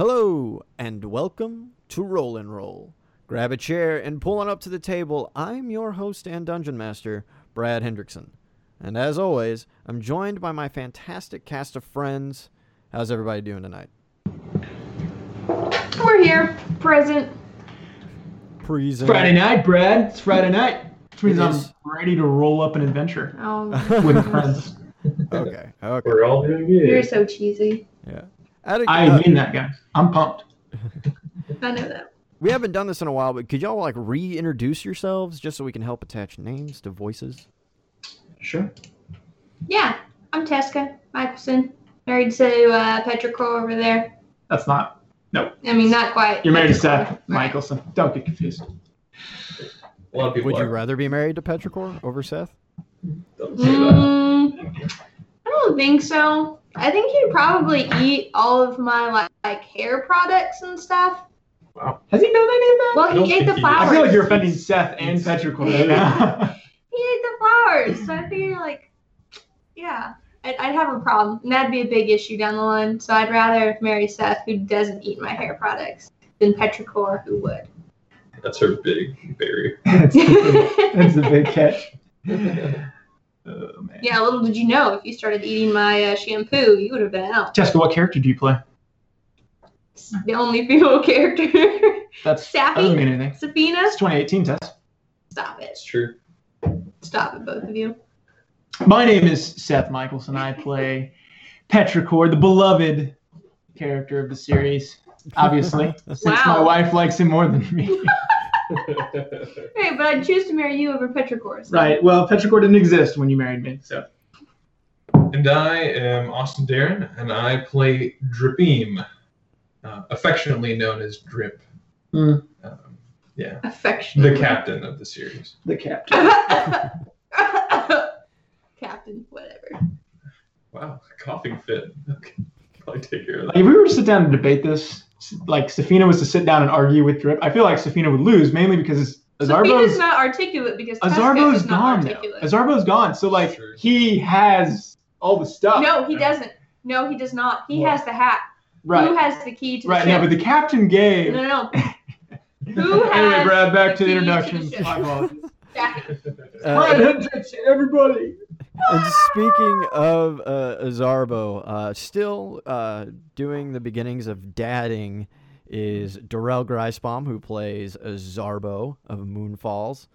Hello, and welcome to Roll 'n Role. Grab a chair and pull on up to the table. I'm your host and Dungeon Master, Brad Hendrickson. And as always, I'm joined by my fantastic cast of friends. How's everybody doing tonight? We're here. Present. Friday night, Brad. It's Friday night. Which means I'm ready to roll up an adventure with friends. Okay. We're all doing good. You're so cheesy. Yeah. I mean that, guys. I'm pumped. I know that. We haven't done this in a while, but could y'all reintroduce yourselves just so we can help attach names to voices? Sure. Yeah, I'm Teska Michelson, married to Petrichor over there. That's not. No. I mean, not quite. You're married to Seth Michelson. Don't get confused. A lot of people Would you rather be married to Petrichor over Seth? Don't say that. I don't think so. I think he'd probably eat all of my like hair products and stuff. Wow. Has he done any of that? Well, he ate the flowers. I feel like you're offending Seth and Petrichor right now. He ate the flowers. So I feel like, yeah, I'd have a problem. And that'd be a big issue down the line. So I'd rather marry Seth, who doesn't eat my hair products, than Petrichor, who would. That's her big barrier. That's a big catch. Oh, man. Yeah, little did you know, if you started eating my shampoo, you would have been out. Jessica, what character do you play? It's the only female character. That doesn't mean anything. Saphina? It's 2018, Tess. Stop it. It's true. Stop it, both of you. My name is Seth Michelson. I play Petrichor, the beloved character of the series, obviously, since my wife likes him more than me. Hey, but I'd choose to marry you over Petrichor. So. Right. Well, Petrichor didn't exist when you married me, so. And I am Austin Darren, and I play Dripim, affectionately known as Drip. Mm. Yeah. Affectionately. The captain of the series. The captain. Captain, whatever. Wow, a coughing fit. Okay. Probably take care of that. If we were to sit down and debate this, like Saphina was to sit down and argue with Drip, I feel like Saphina would lose, mainly because Azarbo's not articulate, because Azarbo's gone. Azarbo's gone, so like he has all the stuff. No, he doesn't. No, he does not. He has the hat. Right. Who has the key to the ship? Right, yeah, but the captain gave. No. Who has anyway, Brad, back to the introductions. My fault. Brad Hendrickson, everybody. And speaking of Azarbo, still doing the beginnings of dadding is Darrell Grisbaum, who plays Azarbo of Moonfalls.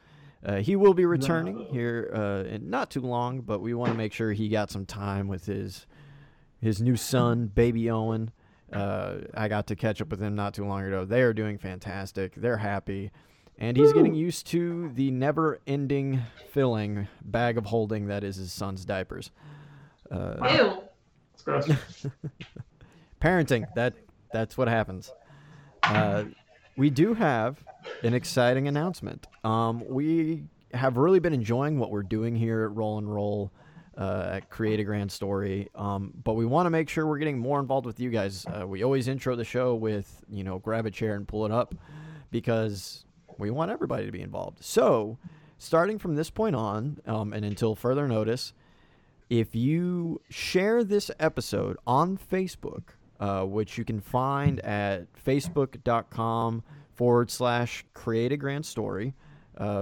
He will be returning here in not too long, but we want to make sure he got some time with his new son, baby Owen. I got to catch up with him not too long ago. They are doing fantastic. They're happy. And he's getting used to the never-ending filling bag of holding that is his son's diapers. Ew. That's gross. Parenting. That's what happens. We do have an exciting announcement. We have really been enjoying what we're doing here at Roll 'n Role, at Create a Grand Story. But we want to make sure we're getting more involved with you guys. We always intro the show with, grab a chair and pull it up, because we want everybody to be involved. So, starting from this point on, and until further notice, if you share this episode on Facebook, which you can find at facebook.com/createagrandstory,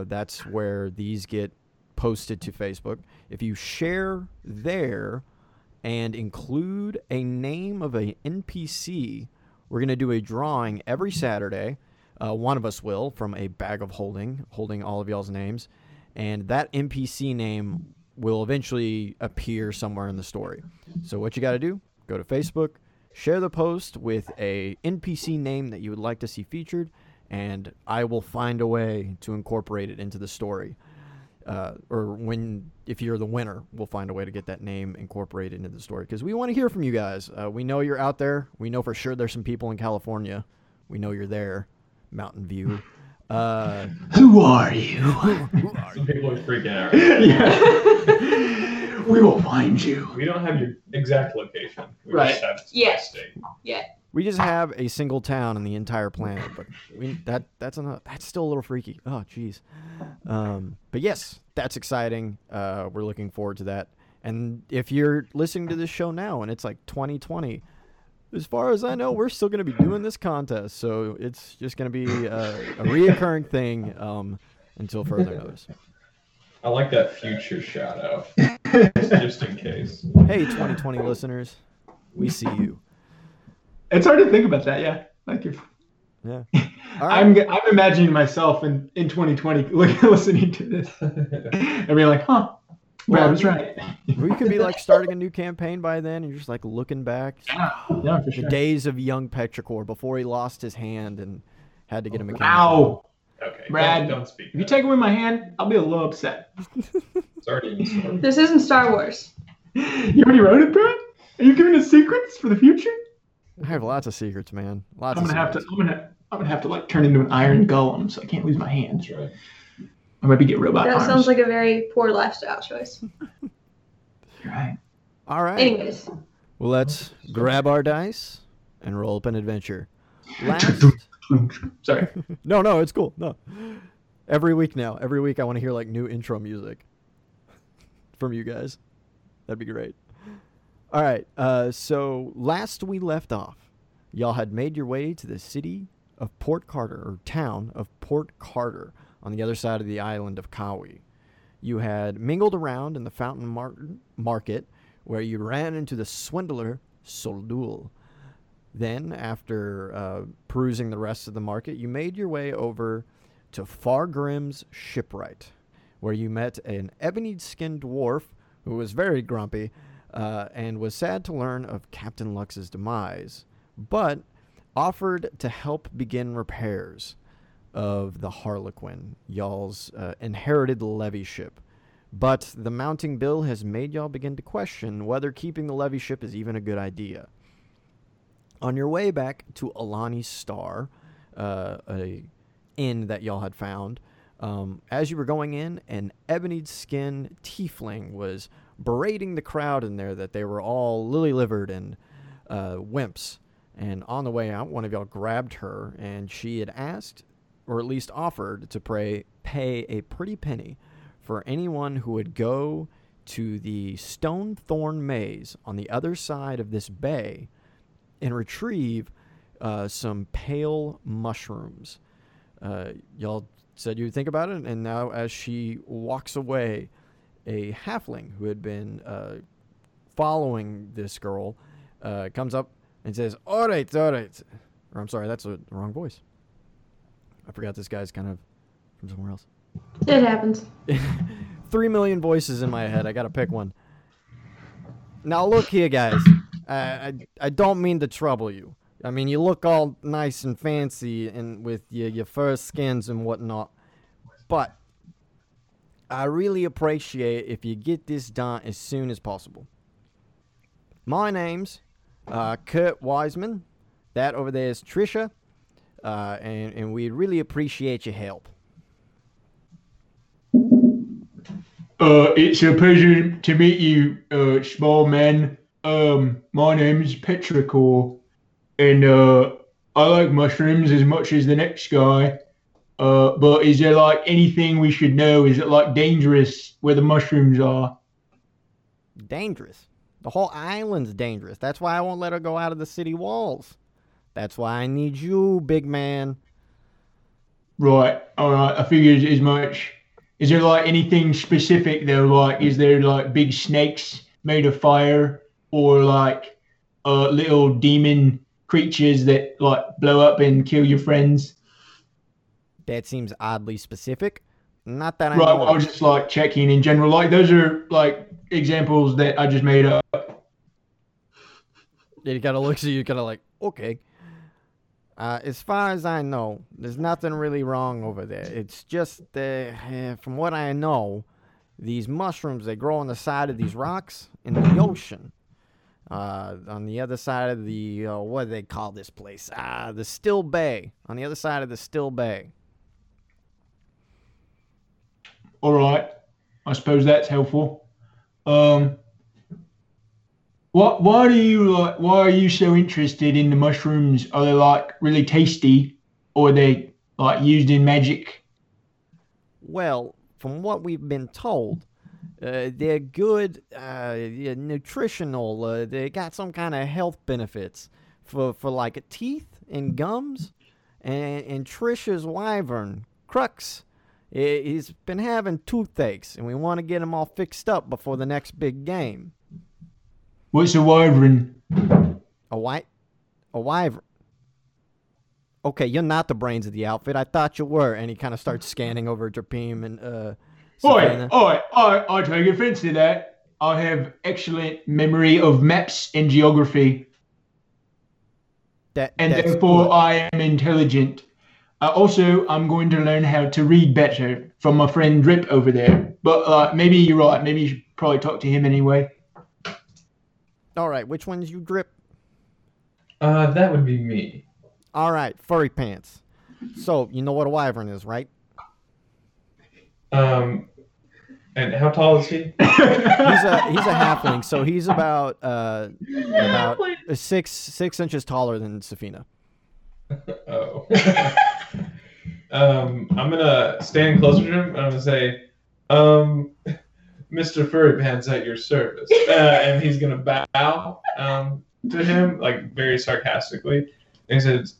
that's where these get posted to Facebook. If you share there and include a name of an NPC, we're going to do a drawing every Saturday. One of us will, from a bag of holding all of y'all's names. And that NPC name will eventually appear somewhere in the story. So what you got to do, go to Facebook, share the post with a NPC name that you would like to see featured, and I will find a way to incorporate it into the story. If you're the winner, we'll find a way to get that name incorporated into the story, because we want to hear from you guys. We know you're out there. We know for sure there's some people in California. We know you're there. Mountain View. Who are you? Some people are freaking out. Yeah. We will find you. We don't have your exact location. Just have state. Yeah. We just have a single town in the entire planet, but that's still a little freaky. Oh, jeez. But yes, that's exciting. We're looking forward to that. And if you're listening to this show now and it's like 2020, as far as I know, we're still going to be doing this contest, so it's just going to be a reoccurring thing until further notice. I like that future shout-out, just in case. Hey, 2020 listeners, we see you. It's hard to think about that, yeah. Thank you. Yeah. Right. I'm imagining myself in 2020 listening to this and being like, huh, Brad was right. We could be like starting a new campaign by then and you're just like looking back. Yeah, for sure. The days of young Petrichor before he lost his hand and had to get him a campaign. Wow. Okay, Brad, don't speak. If you take away my hand, I'll be a little upset. It's already in Star Wars. This isn't Star Wars. You already wrote it, Brad? Are you giving us secrets for the future? I have lots of secrets, man. I'm gonna have to like turn into an iron golem, so I can't lose my hands. Right. I might be get robot arms. That sounds like a very poor lifestyle choice. Right. All right. Anyways. Well, let's grab our dice and roll up an adventure. Last. Sorry. No, it's cool. No. Every week I want to hear like new intro music from you guys. That'd be great. All right, so last we left off, y'all had made your way to the city of Port Carter, or town of Port Carter, on the other side of the island of Kawi. You had mingled around in the Fountain Market, where you ran into the swindler Soldul. Then, after perusing the rest of the market, you made your way over to Fargrim's Shipwright, where you met an ebony-skinned dwarf who was very grumpy, and was sad to learn of Captain Lux's demise, but offered to help begin repairs of the Harlequin, y'all's inherited levy ship. But the mounting bill has made y'all begin to question whether keeping the levy ship is even a good idea. On your way back to Alani's Star, an inn that y'all had found, as you were going in, an ebony-skinned tiefling was berating the crowd in there that they were all lily-livered and wimps. And on the way out, one of y'all grabbed her, and she had asked, or at least offered, to pay a pretty penny for anyone who would go to the Stone Thorn Maze on the other side of this bay and retrieve some pale mushrooms. Y'all said you'd think about it, and now as she walks away, a halfling who had been following this girl comes up and says, all right. Or I'm sorry, that's the wrong voice. I forgot this guy's kind of from somewhere else. It happens. 3 million voices in my head. I got to pick one. Now, look here, guys. I don't mean to trouble you. I mean, you look all nice and fancy and with your fur skins and whatnot, but I really appreciate if you get this done as soon as possible. My name's Kurt Wiseman. That over there is Trisha. And we really appreciate your help. It's a pleasure to meet you, small man. My name's Petrichor. And I like mushrooms as much as the next guy. But is there like anything we should know? Is it like dangerous where the mushrooms are? Dangerous? The whole island's dangerous. That's why I won't let her go out of the city walls. That's why I need you, big man. Right. All right. I figured as much. Is there like anything specific though? Like, is there like big snakes made of fire or like little demon creatures that like blow up and kill your friends? That seems oddly specific. Not that I know. Right, well, I was just like checking in general. Like those are like examples that I just made up. It kind of looks at you kind of like, okay. As far as I know, there's nothing really wrong over there. It's just from what I know, these mushrooms, they grow on the side of these rocks in the ocean. On the other side of the, what do they call this place? The Still Bay. On the other side of the Still Bay. All right. I suppose that's helpful. Why are you so interested in the mushrooms? Are they like really tasty or are they like used in magic? Well, from what we've been told, they're good nutritional. They got some kind of health benefits for like teeth and gums, and Trisha's wyvern, Crux. He's been having toothaches, and we want to get him all fixed up before the next big game. What's a wyvern? A wyvern. Okay, you're not the brains of the outfit. I thought you were. And he kind of starts scanning over Dripim and Saphina. I take offense to that. I have excellent memory of maps and geography. Therefore, good. I am intelligent. Also, I'm going to learn how to read better from my friend Drip over there. But maybe you're right. Maybe you should probably talk to him anyway. All right. Which one's you, Drip? That would be me. All right. Furry pants. So, you know what a wyvern is, right? And how tall is he? He's a halfling, so he's about 6 inches taller than Saphina. Oh. I'm gonna stand closer to him and I'm gonna say, Mr. Furry Pants at your service. And he's gonna bow to him, like very sarcastically. And he says,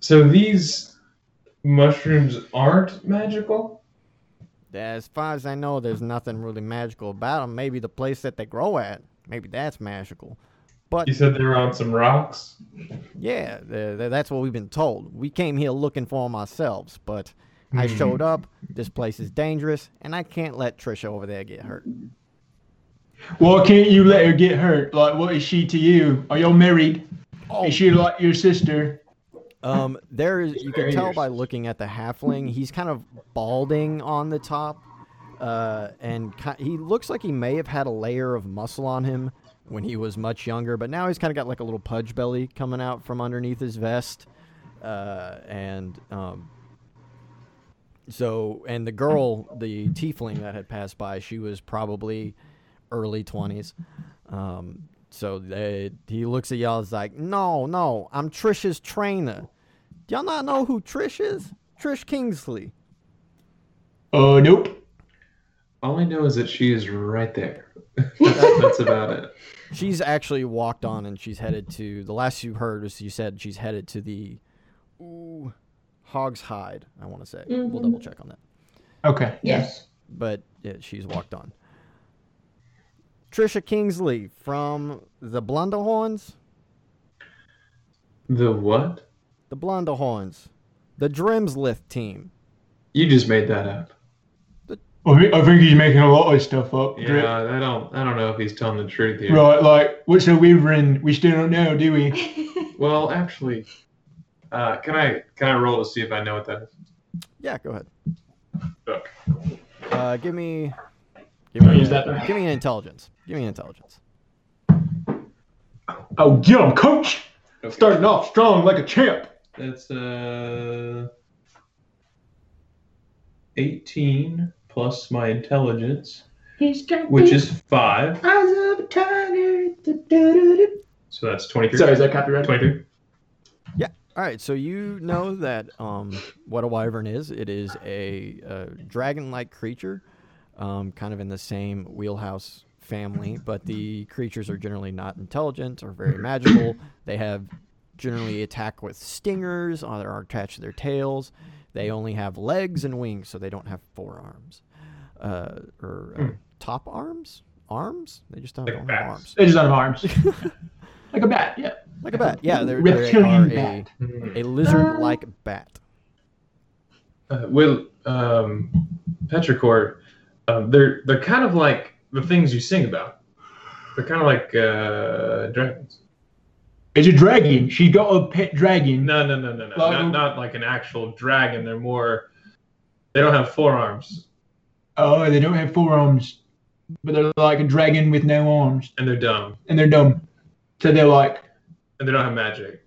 so these mushrooms aren't magical? As far as I know, there's nothing really magical about them. Maybe the place that they grow at, maybe that's magical. But you said they were on some rocks? Yeah, that's what we've been told. We came here looking for them ourselves, but I showed up. This place is dangerous, and I can't let Trisha over there get hurt. Well, can't you let her get hurt? Like, what is she to you? Are y'all married? Oh. Is she like your sister? You can tell by looking at the halfling. He's kind of balding on the top, and he looks like he may have had a layer of muscle on him when he was much younger, but now he's kind of got like a little pudge belly coming out from underneath his vest. And the girl, the tiefling that had passed by, she was probably early 20s. He looks at y'all and is like, no, I'm Trish's trainer. Do y'all not know who Trish is? Trish Kingsley. Nope. All I know is that she is right there. That's about it. She's actually walked on, and she's headed to the last you heard is you said she's headed to the Hog's Hide, I want to say. Mm-hmm. We'll double check on that. Okay. Yes. But yeah, she's walked on. Trisha Kingsley from the Blunderhorns. The what? The Blunderhorns. The Dremsleth team. You just made that up. I think he's making a lot of stuff up. Yeah, Drip. I don't know if he's telling the truth here. Right, like, what's a wyvern? We still don't know, do we? Well, actually, can I roll to see if I know what that is? Yeah, go ahead. Okay. Give me an intelligence. Oh, get him, coach! Okay. Starting off strong like a champ. That's 18. Plus my intelligence, which is 5. So that's 23. Sorry, is that copyright? 23. Yeah. All right. So you know that what a wyvern is. It is a dragon-like creature, kind of in the same wheelhouse family, but the creatures are generally not intelligent or very magical. They have generally attack with stingers, or are attached to their tails. They only have legs and wings, so they don't have forearms. Top arms? Arms? They just don't have arms. They just don't have arms. Like a bat, yeah. Like a bat, yeah. They are a lizard-like bat. Petrichor, they're kind of like the things you sing about. They're kind of like dragons. It's a dragon. She got a pet dragon. No. Not like an actual dragon. They're more... They don't have forearms. Oh, they don't have forearms. But they're like a dragon with no arms. And they're dumb. So they're like... And they don't have magic.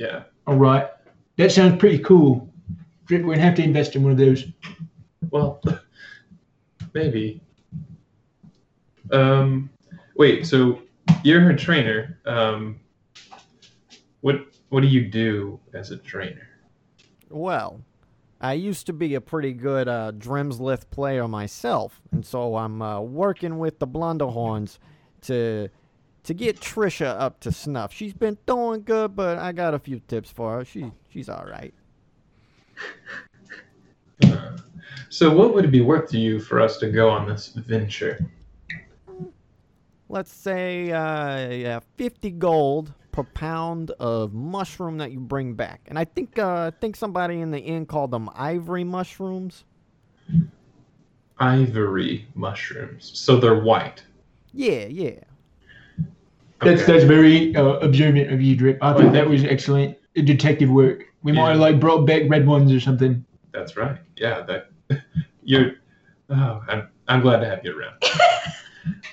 Yeah. All right. That sounds pretty cool. We're going to have to invest in one of those. Well, maybe. Wait, so... You're her trainer. What do you do as a trainer? Well, I used to be a pretty good Dremsleth player myself, and so I'm working with the Blunderhorns to to get Trisha up to snuff. She's been doing good, but I got a few tips for her. She's all right. So what would it be worth to you for us to go on this venture? Let's say 50 gold per pound of mushroom that you bring back. And I think somebody in the inn called them ivory mushrooms. Ivory mushrooms. So they're white. Yeah. Okay. That's very observant of you, Drip. I thought that was excellent detective work. We might have brought back red ones or something. That's right. Yeah, that you're. Oh, I'm glad to have you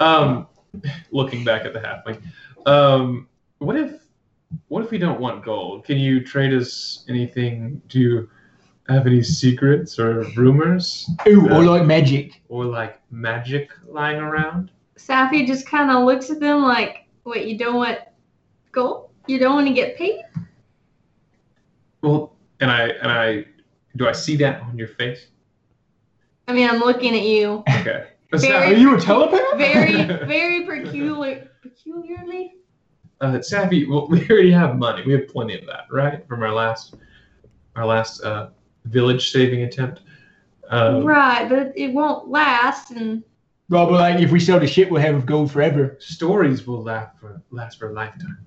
around. Looking back at the halfling, what if we don't want gold? Can you trade us anything? Do you have any secrets or rumors? Ooh, or like magic? Or like magic lying around? Safi just kind of looks at them like, "What, you don't want gold? You don't want to get paid?" Well, and I do I see that on your face? I mean, I'm looking at you. Okay. Very, are you a telepath? Very, very peculiarly. Safi, well, we already have money. We have plenty of that, right? From our last village saving attempt. Right, but it won't last. And well, but like if we sell the shit, we'll have gold forever. Stories will last for a lifetime.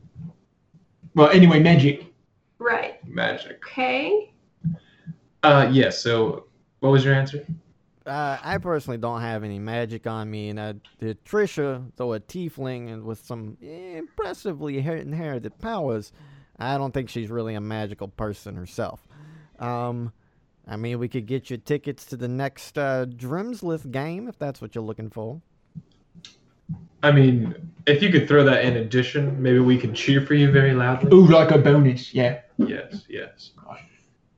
Well, anyway, magic. Right. Magic. Okay. So what was your answer? I personally don't have any magic on me, and Trisha, though a tiefling and with some impressively inherited powers, I don't think she's really a magical person herself. I mean, we could get you tickets to the next Dremsleth game, if that's what you're looking for. I mean, if you could throw that in addition, maybe we could cheer for you very loudly. Ooh, like a bonus, yeah. Yes.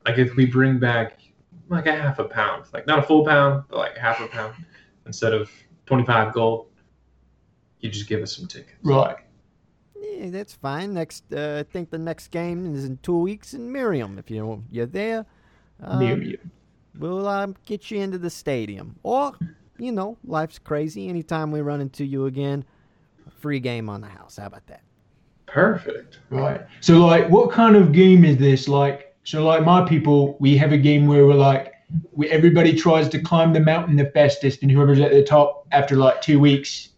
Like if we bring back like a half a pound, like not a full pound, but like half a pound, instead of 25 gold, you just give us some tickets. Right. Yeah, that's fine. Next, I think the next game is in 2 weeks in Miriam. If you're there, Miriam, we'll get you into the stadium. Or, you know, life's crazy. Anytime we run into you again, free game on the house. How about that? Perfect. Right. So, like, what kind of game is this? So like my people, we have a game where we're like, everybody tries to climb the mountain the fastest, and whoever's at the top after like 2 weeks,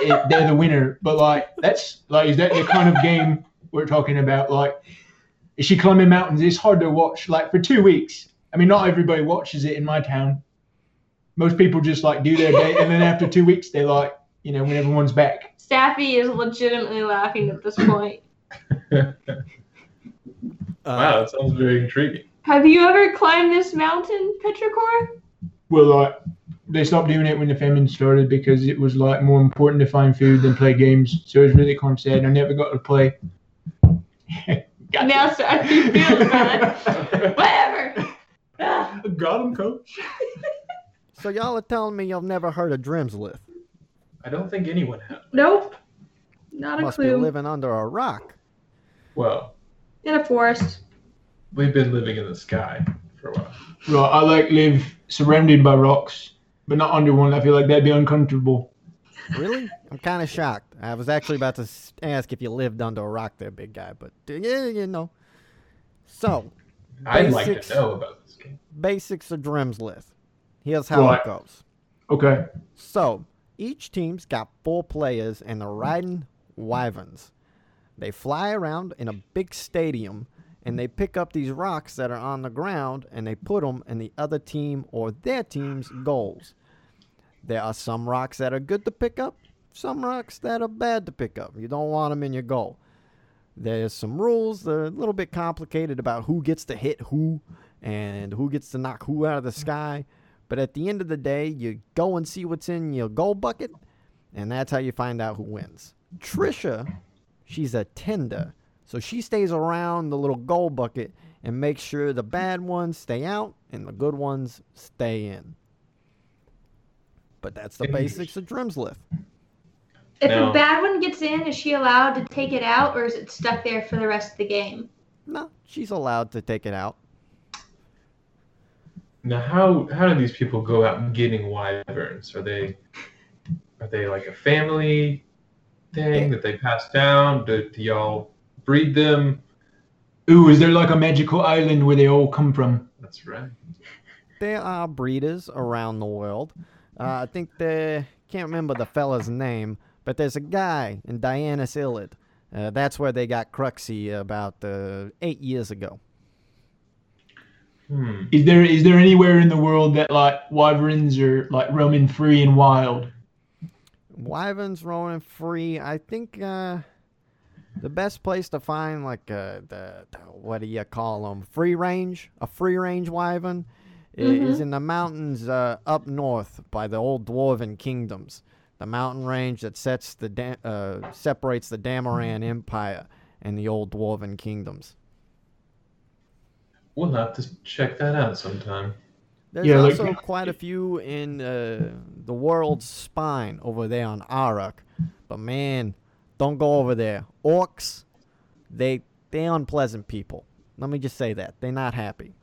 they're the winner. But like, that's like, is that the kind of game we're talking about? Like, is she climbing mountains? It's hard to watch, like for 2 weeks. I mean, not everybody watches it in my town. Most people just like do their day, and then after 2 weeks, they're like, you know, when everyone's back. Staffy is legitimately laughing at this point. Wow, that sounds very intriguing. Have you ever climbed this mountain, Petrichor? Well, they stopped doing it when the famine started because it was like more important to find food than play games. So it was really kind of sad. I never got to play. Now, so I feel bad. Whatever. I got him, coach. So y'all are telling me y'all never heard of Dremsleth? I don't think anyone has. Nope. Not a clue. Must be living under a rock. Well. In a forest. We've been living in the sky for a while. Right, I live surrounded by rocks, but not under one. I feel like that'd be uncomfortable. Really? I'm kind of shocked. I was actually about to ask if you lived under a rock there, big guy, but yeah, you know. So, I'd like to know about this game. Basics of Dremsleth. Here's how it goes. Okay. So, each team's got 4 players, and they're riding wyverns. They fly around in a big stadium, and they pick up these rocks that are on the ground, and they put them in the other team or their team's goals. There are some rocks that are good to pick up, some rocks that are bad to pick up. You don't want them in your goal. There's some rules that are a little bit complicated about who gets to hit who and who gets to knock who out of the sky. But at the end of the day, you go and see what's in your goal bucket, and that's how you find out who wins. Trisha... she's a tender, so she stays around the little gold bucket and makes sure the bad ones stay out and the good ones stay in. But that's the basics of Dremsleth. If a bad one gets in, is she allowed to take it out, or is it stuck there for the rest of the game? No, she's allowed to take it out. Now, how do these people go out and getting wyverns? Are they like a family? thing that they passed down? Do y'all breed them? Ooh, is there like a magical island where they all come from? That's right. There are breeders around the world. I think they can't remember the fella's name, but there's a guy in Diana's Isle. That's where they got Cruxy about 8 years ago. Hmm. Is there anywhere in the world that like wyverns are like roaming free and wild? Wyverns roaming free. I think the best place to find like the what do you call them? A free range wyvern. Mm-hmm. Is in the mountains up north by the old dwarven kingdoms. The mountain range that separates the Damaran Empire and the old dwarven kingdoms. We'll have to check that out sometime. There's also quite a few in the world's spine over there on Aruk. But man, don't go over there. Orcs, they unpleasant people. Let me just say that. They're not happy.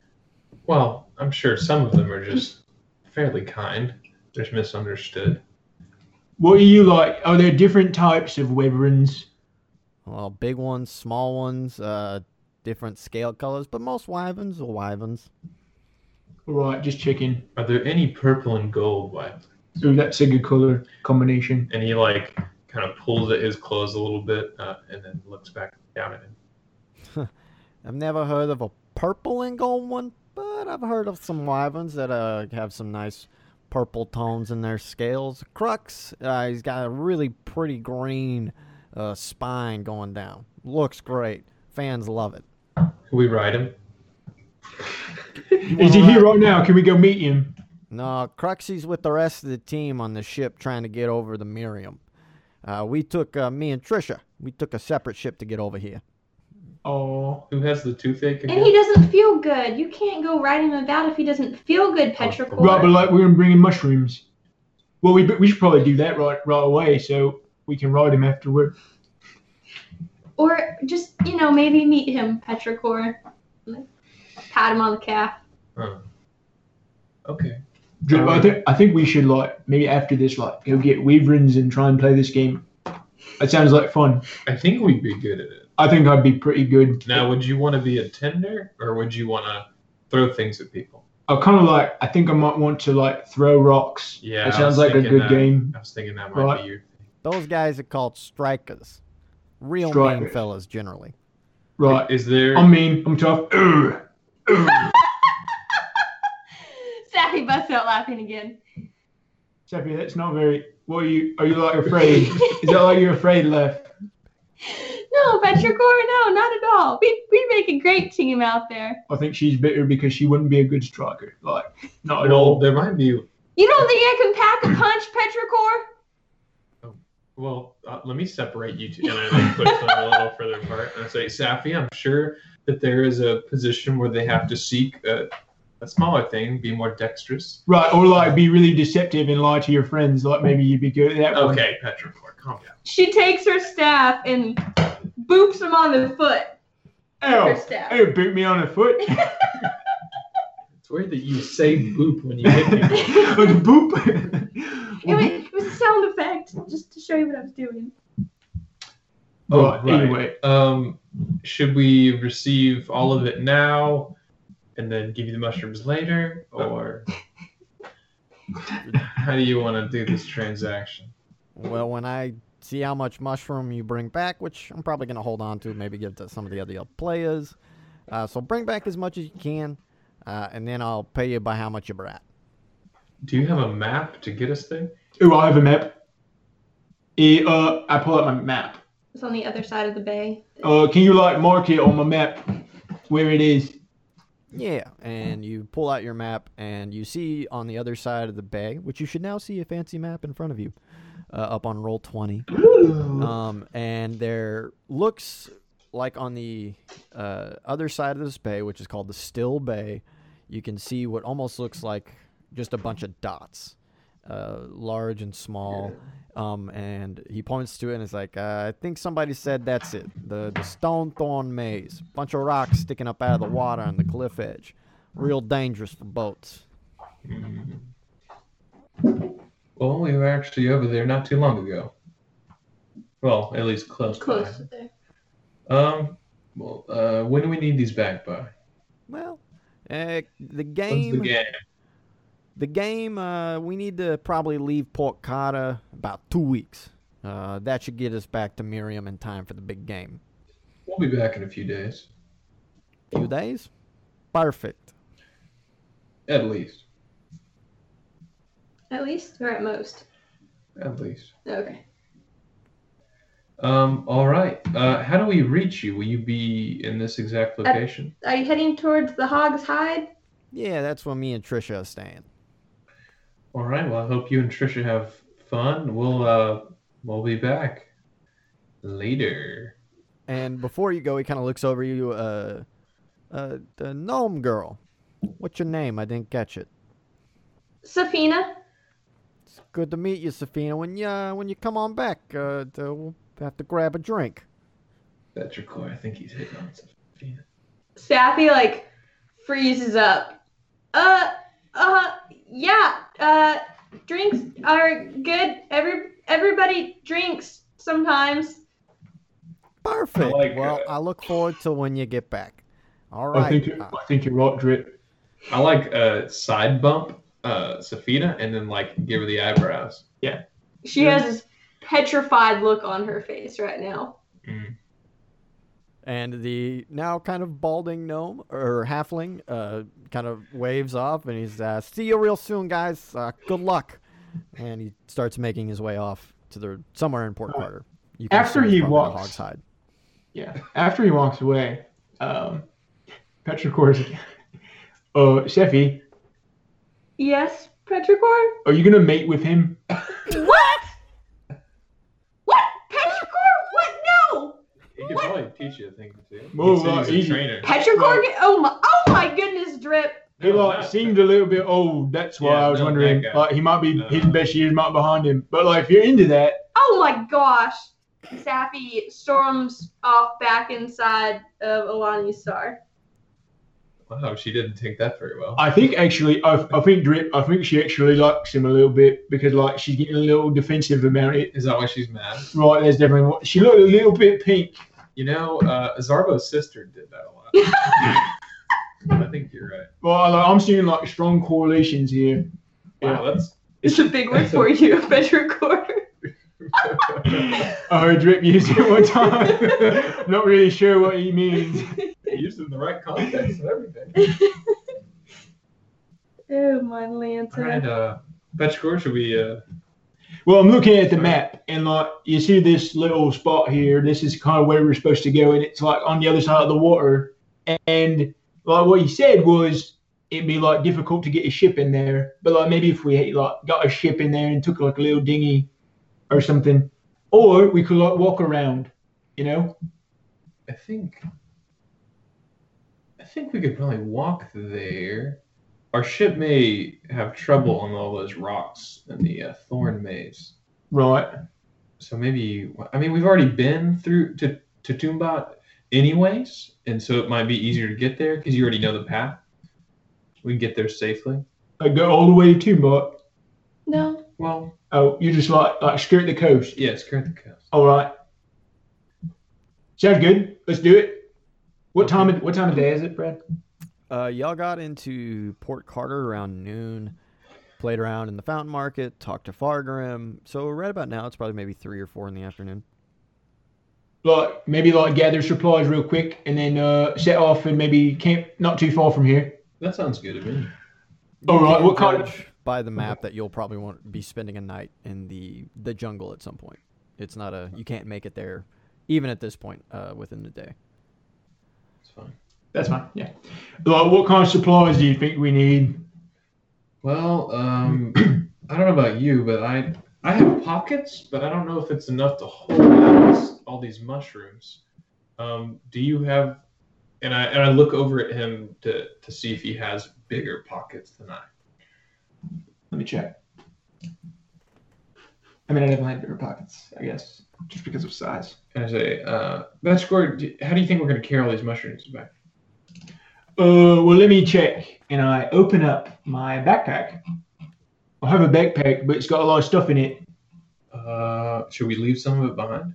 Well, I'm sure some of them are just fairly kind. They're just misunderstood. What are you like? Are there different types of wyverns? Well, big ones, small ones, different scale colors, but most wyverns are wyverns. All right, just checking. Are there any purple and gold wyverns? Ooh, that's a good color combination. And he like kind of pulls at his clothes a little bit and then looks back down at him. I've never heard of a purple and gold one. But I've heard of some wyverns that have some nice purple tones in their scales. Crux, he's got a really pretty green spine going down. Looks great. Fans love it. Can we ride him? Is he here right now? Can we go meet him? No, Cruxy's with the rest of the team on the ship trying to get over to Miriam. Me and Trisha, we took a separate ship to get over here. Oh, who has the toothache again? And he doesn't feel good. You can't go riding him about if he doesn't feel good, Petrichor. Right, but like, we're going to bring him mushrooms. Well, we should probably do that right away so we can ride him afterward. Or just, maybe meet him, Petrichor. Pat him on the calf. Huh. Okay. Drip, I think we should, maybe after this, go get wyverns and try and play this game. That sounds like fun. I think we'd be good at it. I think I'd be pretty good. Now, would you want to be a tender, or would you want to throw things at people? I think I might want to, throw rocks. Yeah, it sounds like a good game. I was thinking that might be your thing. Those guys are called strikers. Real mean fellas, generally. Right. Is there... I'm mean. I'm tough. Sappy busts out laughing again. Sappy, that's not very... What are you... Are you, afraid? Is that you're afraid, left? No, Petrichor, no, not at all. We make a great team out there. I think she's bitter because she wouldn't be a good striker. Not at all. There might be... You don't think I can pack a punch, Petrichor? Oh, well, let me separate you two. And I push them a little further apart. And I say, Safi, I'm sure that there is a position where they have to seek a smaller thing, be more dexterous. Right, or be really deceptive and lie to your friends. Maybe you'd be good at that one. Okay, Petrichor, calm down. She takes her staff and... boops him on the foot. Oh, boop me on the foot. It's weird that you say boop when you hit me. Like boop. It was a sound effect, just to show you what I was doing. Oh, right. Anyway. Should we receive all of it now and then give you the mushrooms later? Or how do you want to do this transaction? Well, when I... see how much mushroom you bring back, which I'm probably going to hold on to, maybe give to some of the other players. So bring back as much as you can, and then I'll pay you by how much you brought. Do you have a map to get us there? Ooh, I have a map. I pull out my map. It's on the other side of the bay. Can you, mark it on my map where it is? Yeah, and you pull out your map, and you see on the other side of the bay, which you should now see a fancy map in front of you. Up on Roll 20. And there looks like on the other side of this bay, which is called the Still Bay, you can see what almost looks like just a bunch of dots, large and small. And he points to it and is like, I think somebody said that's it, the Stone Thorn Maze. Bunch of rocks sticking up out of the water on the cliff edge. Real dangerous for boats. Well, we were actually over there not too long ago. Well, at least close by. Well, when do we need these back by? Well, the game. We need to probably leave Port Carter about 2 weeks. That should get us back to Miriam in time for the big game. We'll be back in a few days. Few days? Perfect. At least. At least or at most? At least. Okay. All right. How do we reach you? Will you be in this exact location? Are you heading towards the Hog's Hide? Yeah, that's where me and Trisha are staying. All right. Well, I hope you and Trisha have fun. We'll be back later. And before you go, he kind of looks over you. The gnome girl. What's your name? I didn't catch it. Saphina. It's good to meet you, Saphina. When you come on back, we'll have to grab a drink. That's your core. I think he's hitting on Saphina. Sappy, freezes up. Yeah. Drinks are good. Everybody drinks sometimes. Perfect. I look forward to when you get back. All right. I think you're right, Drip. I like side bump Saphina and then give her the eyebrows. Yeah. She has this petrified look on her face right now. Mm. And the now kind of balding gnome or halfling kind of waves off and he's see you real soon, guys. Good luck. And he starts making his way off to somewhere in Port Carter. After he walks, Hog's Hide. Yeah. After he walks away, Petrichor. Oh, Sheffy. Yes, Petrichor. Are you gonna mate with him? What? What, Petrichor? What? No. He could probably teach you a thing or two. He's a trainer. Petrichor. Oh my goodness, Drip. He seemed a little bit old. That's why I was wondering. He might be his best years might behind him. But if you're into that. Oh my gosh. Sappy storms off back inside of Alani's Star. Wow, she didn't take that very well. I think actually, I think she actually likes him a little bit because she's getting a little defensive about it. Is that why she's mad? Right, there's definitely one. She looked a little bit pink. Azarbo's sister did that a lot. I think you're right. Well, I'm seeing strong correlations here. Wow, it's a big one for you, Petrichor. I heard Drip used it one time. I'm not really sure what he means. He used it in the right context and everything. Oh, my lantern. All right, Petrichor, should we... Well, I'm looking at the map, and you see this little spot here. This is kind of where we're supposed to go, and it's on the other side of the water. And what he said was it'd be difficult to get a ship in there. But maybe if we got a ship in there and took a little dinghy or something, or we could walk around, I think we could probably walk there. Our ship may have trouble on all those rocks in the Thorn Maze. Right. So maybe, we've already been through to Tumbat anyways, and so it might be easier to get there because you already know the path. We can get there safely. Go all the way to Tumbat? No. Well... Oh, you just skirt the coast? Yeah, skirt the coast. All right. Sounds good. Let's do it. What time of day is it, Brad? Y'all got into Port Carter around noon, played around in the Fountain Market, talked to Fargrim. So right about now, it's probably maybe 3 or 4 in the afternoon. Maybe gather supplies real quick and then set off and maybe camp not too far from here. That sounds good to me. All right. What kind of... By the map that you'll probably want to be spending a night in the jungle at some point. It's not you can't make it there, even at this point, within the day. That's fine, yeah. What kind of supplies do you think we need? Well, I don't know about you, but I have pockets, but I don't know if it's enough to hold all these mushrooms. Do you have... And I look over at him to see if he has bigger pockets than I. Let me check. I never had bigger pockets, I guess, just because of size. Can I say, Petrichor, how do you think we're going to carry all these mushrooms back? Well, let me check. And I open up my backpack. I have a backpack, but it's got a lot of stuff in it. Should we leave some of it behind?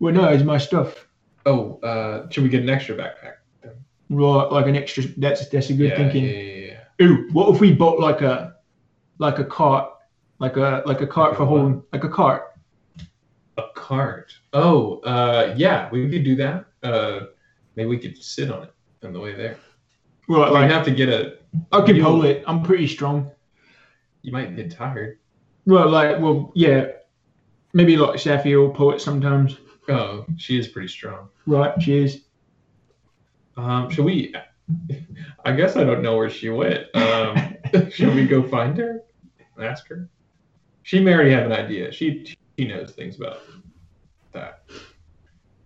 Well, no, it's my stuff. Oh, should we get an extra backpack? Right, like an extra. That's a good thinking. Yeah. Ooh, what if we bought like a cart for holding, like a cart. A cart. Oh, yeah, we could do that. Maybe we could sit on it on the way there. Right, like, I'd have to get a. I can hold it. I'm pretty strong. You might get tired. Well, yeah, maybe like Safi will pull it sometimes. Oh, she is pretty strong. Right, she is. Should we? I guess I don't know where she went. Should we go find her and ask her? She may already have an idea. She knows things about that.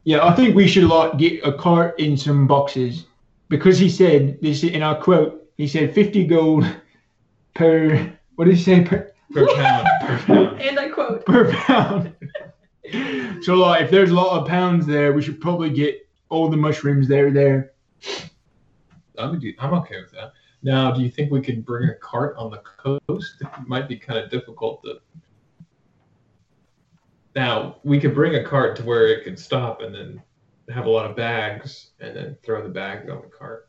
Yeah, I think we should like get a cart in some boxes because he said this in our quote. He said 50 gold per. What did he say? Per pound. Per pound. And I quote. Per pound. So like, if there's a lot of pounds there, we should probably get all the mushrooms there. I'm okay with that. Now, do you think we could bring a cart on the coast? It might be kind of difficult to. Now, we could bring a cart to where it could stop and then have a lot of bags and then throw the bags on the cart.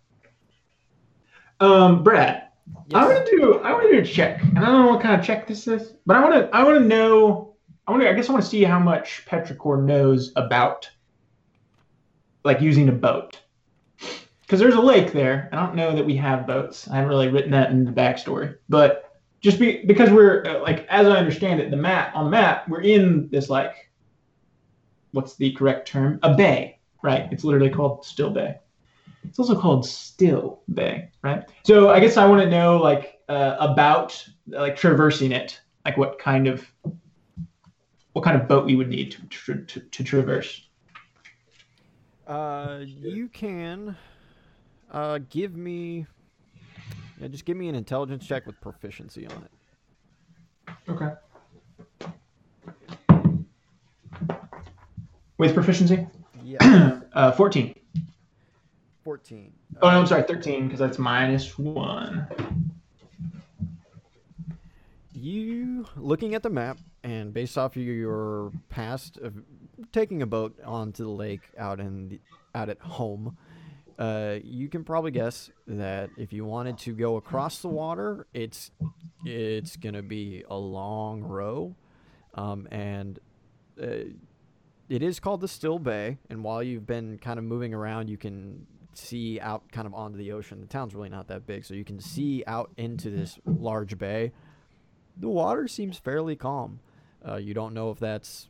Brad, yes. I want to do a check, and I don't know what kind of check this is, but I want to know. I guess I want to see how much Petrichor knows about, like, using a boat. Because there's a lake there. I don't know that we have boats. I haven't really written that in the backstory. But just because we're, like, as I understand it, on the map, we're in this, like, what's the correct term? A bay, right? It's literally called Still Bay. It's also called Still Bay, right? So I guess I want to know, like, about, like, traversing it. Like, what kind of boat we would need to traverse. You can give me an intelligence check with proficiency on it. Okay. With proficiency? Yeah. 14. 14. Oh, no, I'm sorry, 13, because that's -1. You, looking at the map, and based off your past of taking a boat onto the lake out at home, you can probably guess that if you wanted to go across the water, it's going to be a long row. And it is called the Still Bay. And while you've been kind of moving around, you can see out kind of onto the ocean. The town's really not that big, so you can see out into this large bay. The water seems fairly calm. You don't know if that's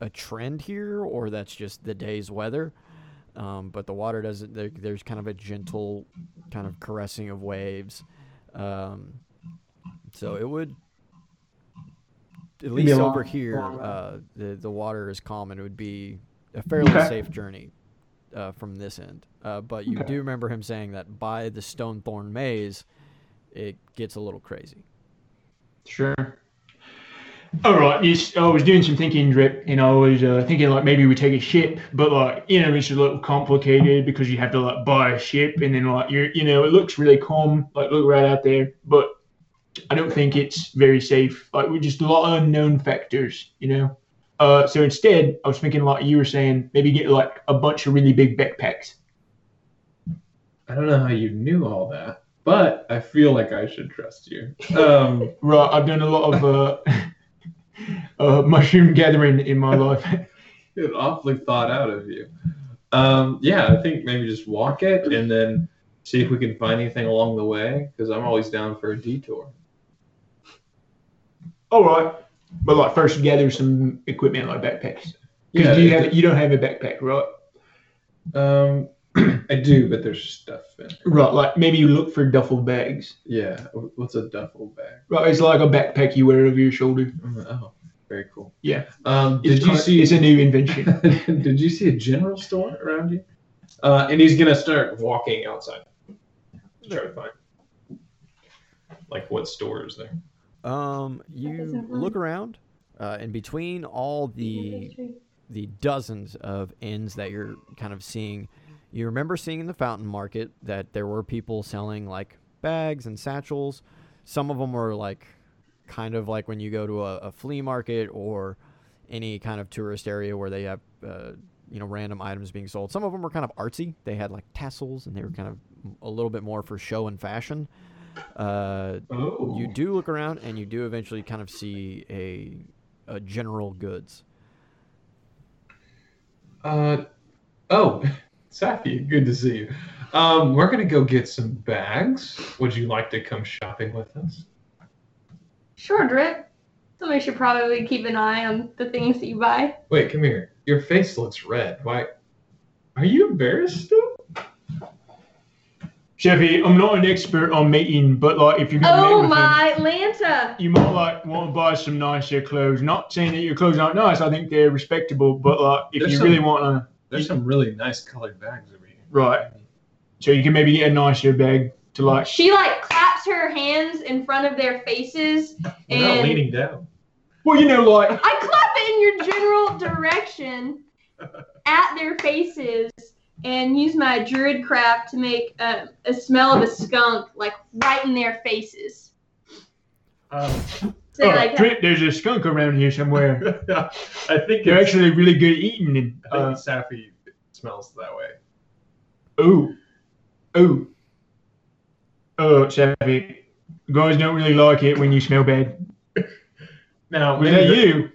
a trend here or that's just the day's weather, but the water doesn't. There's kind of a gentle, kind of caressing of waves. So it would, at least over here, the water is calm, and it would be a fairly safe journey from this end. But you do remember him saying that by the Stone Thorn Maze, it gets a little crazy. Sure. All right. Yes, I was doing some thinking, Drip, and I was thinking like maybe we take a ship, but like it's a little complicated because you have to like buy a ship, and then like it looks really calm, like look right out there, but I don't think it's very safe. Like we're just a lot of unknown factors, So instead, I was thinking like you were saying, maybe get like a bunch of really big backpacks. I don't know how you knew all that. But I feel like I should trust you. Right, I've done a lot of mushroom gathering in my life. It's awfully thought out of you. Yeah, I think maybe just walk it and then see if we can find anything along the way, because I'm always down for a detour. All right. But, like, first gather some equipment like backpacks. Yeah, you don't have a backpack, right? I do, but there's stuff in it. Right, like maybe you look for duffel bags. Yeah, what's a duffel bag? Right, it's like a backpack you wear over your shoulder. Oh, very cool. Yeah. It's a new invention. Did you see a general store around you? And he's gonna start walking outside, try to find like what store is there. You look around, and between all the dozens of inns that you're kind of seeing. You remember seeing in the fountain market that there were people selling, like, bags and satchels. Some of them were, like, kind of like when you go to a flea market or any kind of tourist area where they have random items being sold. Some of them were kind of artsy. They had like tassels, and they were kind of a little bit more for show and fashion. You do look around, and you do eventually kind of see a general goods. Safi, good to see you. We're going to go get some bags. Would you like to come shopping with us? Sure, Drip. Somebody should probably keep an eye on the things that you buy. Wait, come here. Your face looks red. Why? Are you embarrassed still? Chevy, I'm not an expert on meeting, but like if you're going to meet with Atlanta! You might like want to buy some nicer clothes. Not saying that your clothes aren't nice. I think they're respectable, but like if there's you some, really want to... There's some really nice colored bags over here. Right. So you can maybe get a nicer bag to like... She like claps her hands in front of their faces and... Not leaning down. Well, you know, like... I clap it in your general direction at their faces... and use my druid craft to make a smell of a skunk, like, right in their faces. There's a skunk around here somewhere. I think they're actually really good at eating. And, I think Safi smells that way. Ooh. Oh, Safi, guys don't really like it when you smell bad. Now, is that you?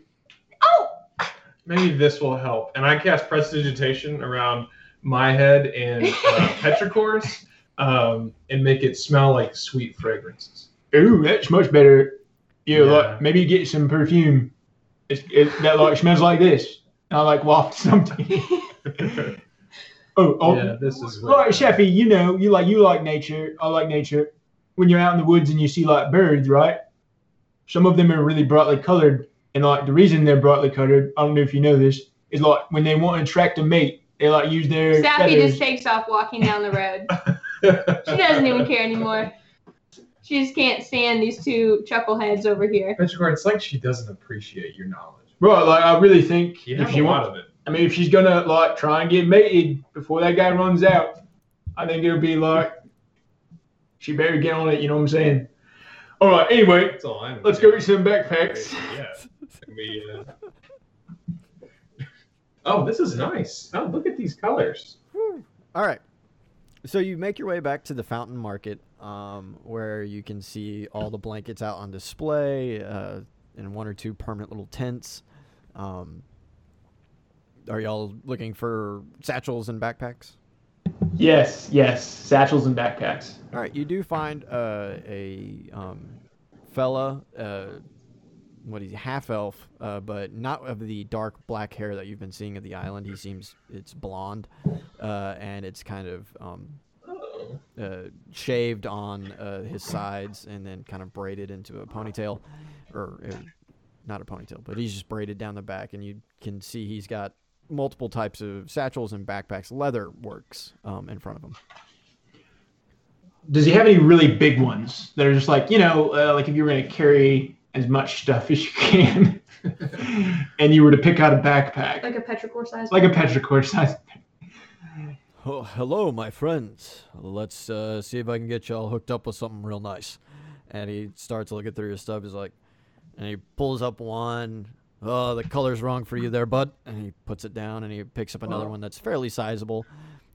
Oh! Maybe this will help. And I cast Prestidigitation around... my head and Petrichor's and make it smell like sweet fragrances. Ooh, that's much better. Yeah. Like, maybe get some perfume that like smells like this. I like waft something. This is like Sheffy. You know, you like nature. I like nature. When you're out in the woods and you see like birds, right? Some of them are really brightly colored, and like the reason they're brightly colored, I don't know if you know this, is like when they want to attract a mate. They like use their Sappy feathers. Just takes off walking down the road. She doesn't even care anymore. She just can't stand these two chuckleheads over here. It's like she doesn't appreciate your knowledge. Right, like I really think if she wanted it. I mean, if she's gonna like try and get mated before that guy runs out, I think it'll be like she better get on it. You know what I'm saying? All right. Anyway, that's all let's go get some backpacks. Yeah. Oh, this is nice. Oh, look at these colors. All right. So you make your way back to the Fountain Market where you can see all the blankets out on display in one or two permanent little tents. Are y'all looking for satchels and backpacks? Yes. Satchels and backpacks. All right. You do find fella... what he's half-elf, but not of the dark black hair that you've been seeing at the island. He seems it's blonde, and it's kind of shaved on his sides and then kind of braided into a ponytail. Or not a ponytail, but he's just braided down the back, and you can see he's got multiple types of satchels and backpacks, leather works in front of him. Does he have any really big ones that are just like, like if you were going to carry... as much stuff as you can, and you were to pick out a backpack. Like a petrichor size? Like a petrichor size. Oh, hello, my friends. Let's see if I can get y'all hooked up with something real nice. And he starts looking through your stuff. He's like, and he pulls up one. Oh, the color's wrong for you there, bud. And he puts it down, and he picks up another one that's fairly sizable.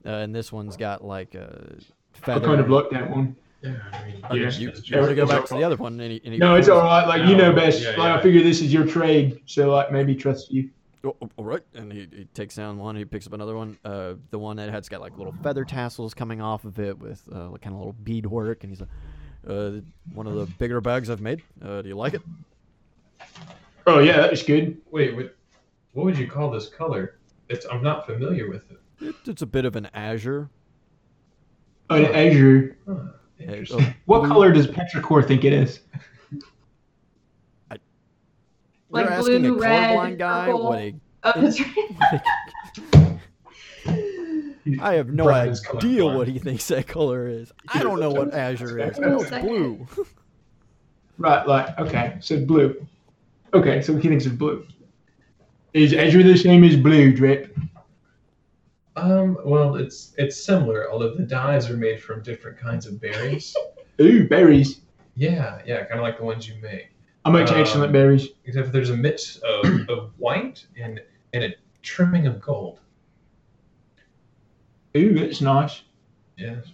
And this one's got like a feather. I kind of like that one. Yeah, I mean, you want to go back to the other one? Any no, it's all right. Like, you know best. I figure this is your trade, so like maybe trust you. All right. And he takes down one. He picks up another one. The one that has got like little feather tassels coming off of it with kind of little beadwork. And he's like, one of the bigger bags I've made. Do you like it? Oh yeah, that is good. Wait, what would you call this color? I'm not familiar with it. It's a bit of an azure. An azure. Huh. What color does Petrichor think it is? Like you're asking blue, a colorblind guy? Purple. I have no idea what he thinks that color is. I don't know what azure is. I know it's blue. Right, so blue. Okay, so he thinks it's blue. Is azure the same as blue, Drip? Well, it's similar, although the dyes are made from different kinds of berries. Ooh, berries. Yeah, kind of like the ones you make. I make excellent berries. Except there's a mix of white and it trimming of gold. Ooh, that's nice. Yes.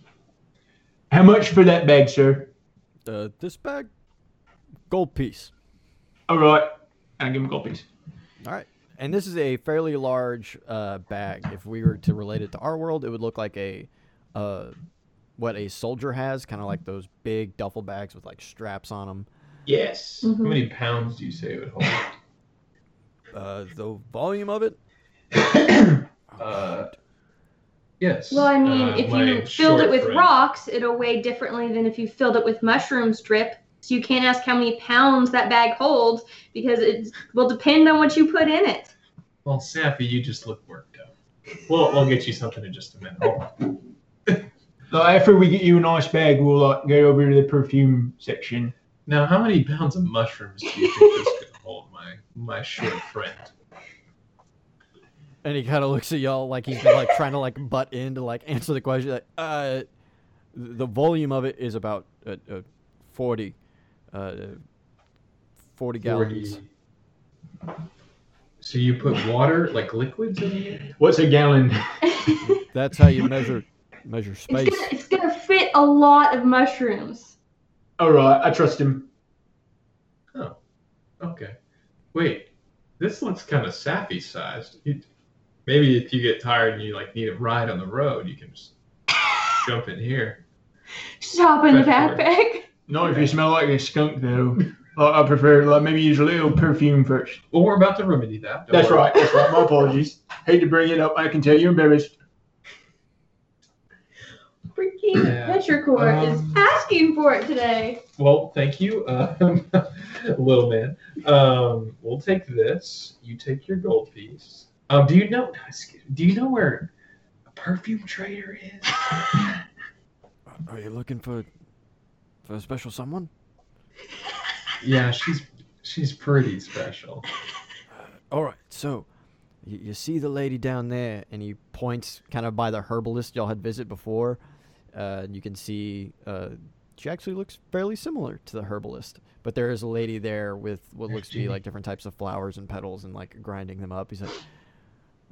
How much for that bag, sir? This bag? Gold piece. All right. I'll give him a gold piece. All right. And this is a fairly large bag. If we were to relate it to our world, it would look like a what a soldier has, kind of like those big duffel bags with like straps on them. Yes. Mm-hmm. How many pounds do you say it would hold? The volume of it? Yes. Well, I mean, if you filled it with rocks, it'll weigh differently than if you filled it with mushrooms, Drip. So you can't ask how many pounds that bag holds because it will depend on what you put in it. Well, Safi, you just look worked up. We'll get you something in just a minute. Hold on. So after we get you a nice bag, we'll go over to the perfume section. Now, how many pounds of mushrooms do you think this could hold, my short friend? And he kind of looks at y'all like he's been like trying to like butt in to like answer the question. Like, the volume of it is about 40 gallons. So you put water, like liquids in it? What's a gallon? That's how you measure space. It's going to fit a lot of mushrooms. All right, I trust him. Oh, okay. Wait, this looks kind of Sappy-sized. Maybe if you get tired and you like need a ride on the road, you can just jump in here. Shop in the backpack. Not if you smell like a skunk, though. I prefer, like, maybe use a little perfume first. Well, we're about to remedy that. That's right. My apologies. Hate to bring it up. I can tell you're embarrassed. Freaking Petrichor is asking for it today. Well, thank you, little man. We'll take this. You take your gold piece. Do you know where a perfume trader is? Are you looking for a special someone? Yeah, she's pretty special. All right, so you see the lady down there, and he points kind of by the herbalist y'all had visited before. You can see she actually looks fairly similar to the herbalist, but there is a lady there with what looks to be like different types of flowers and petals and like grinding them up. He's like,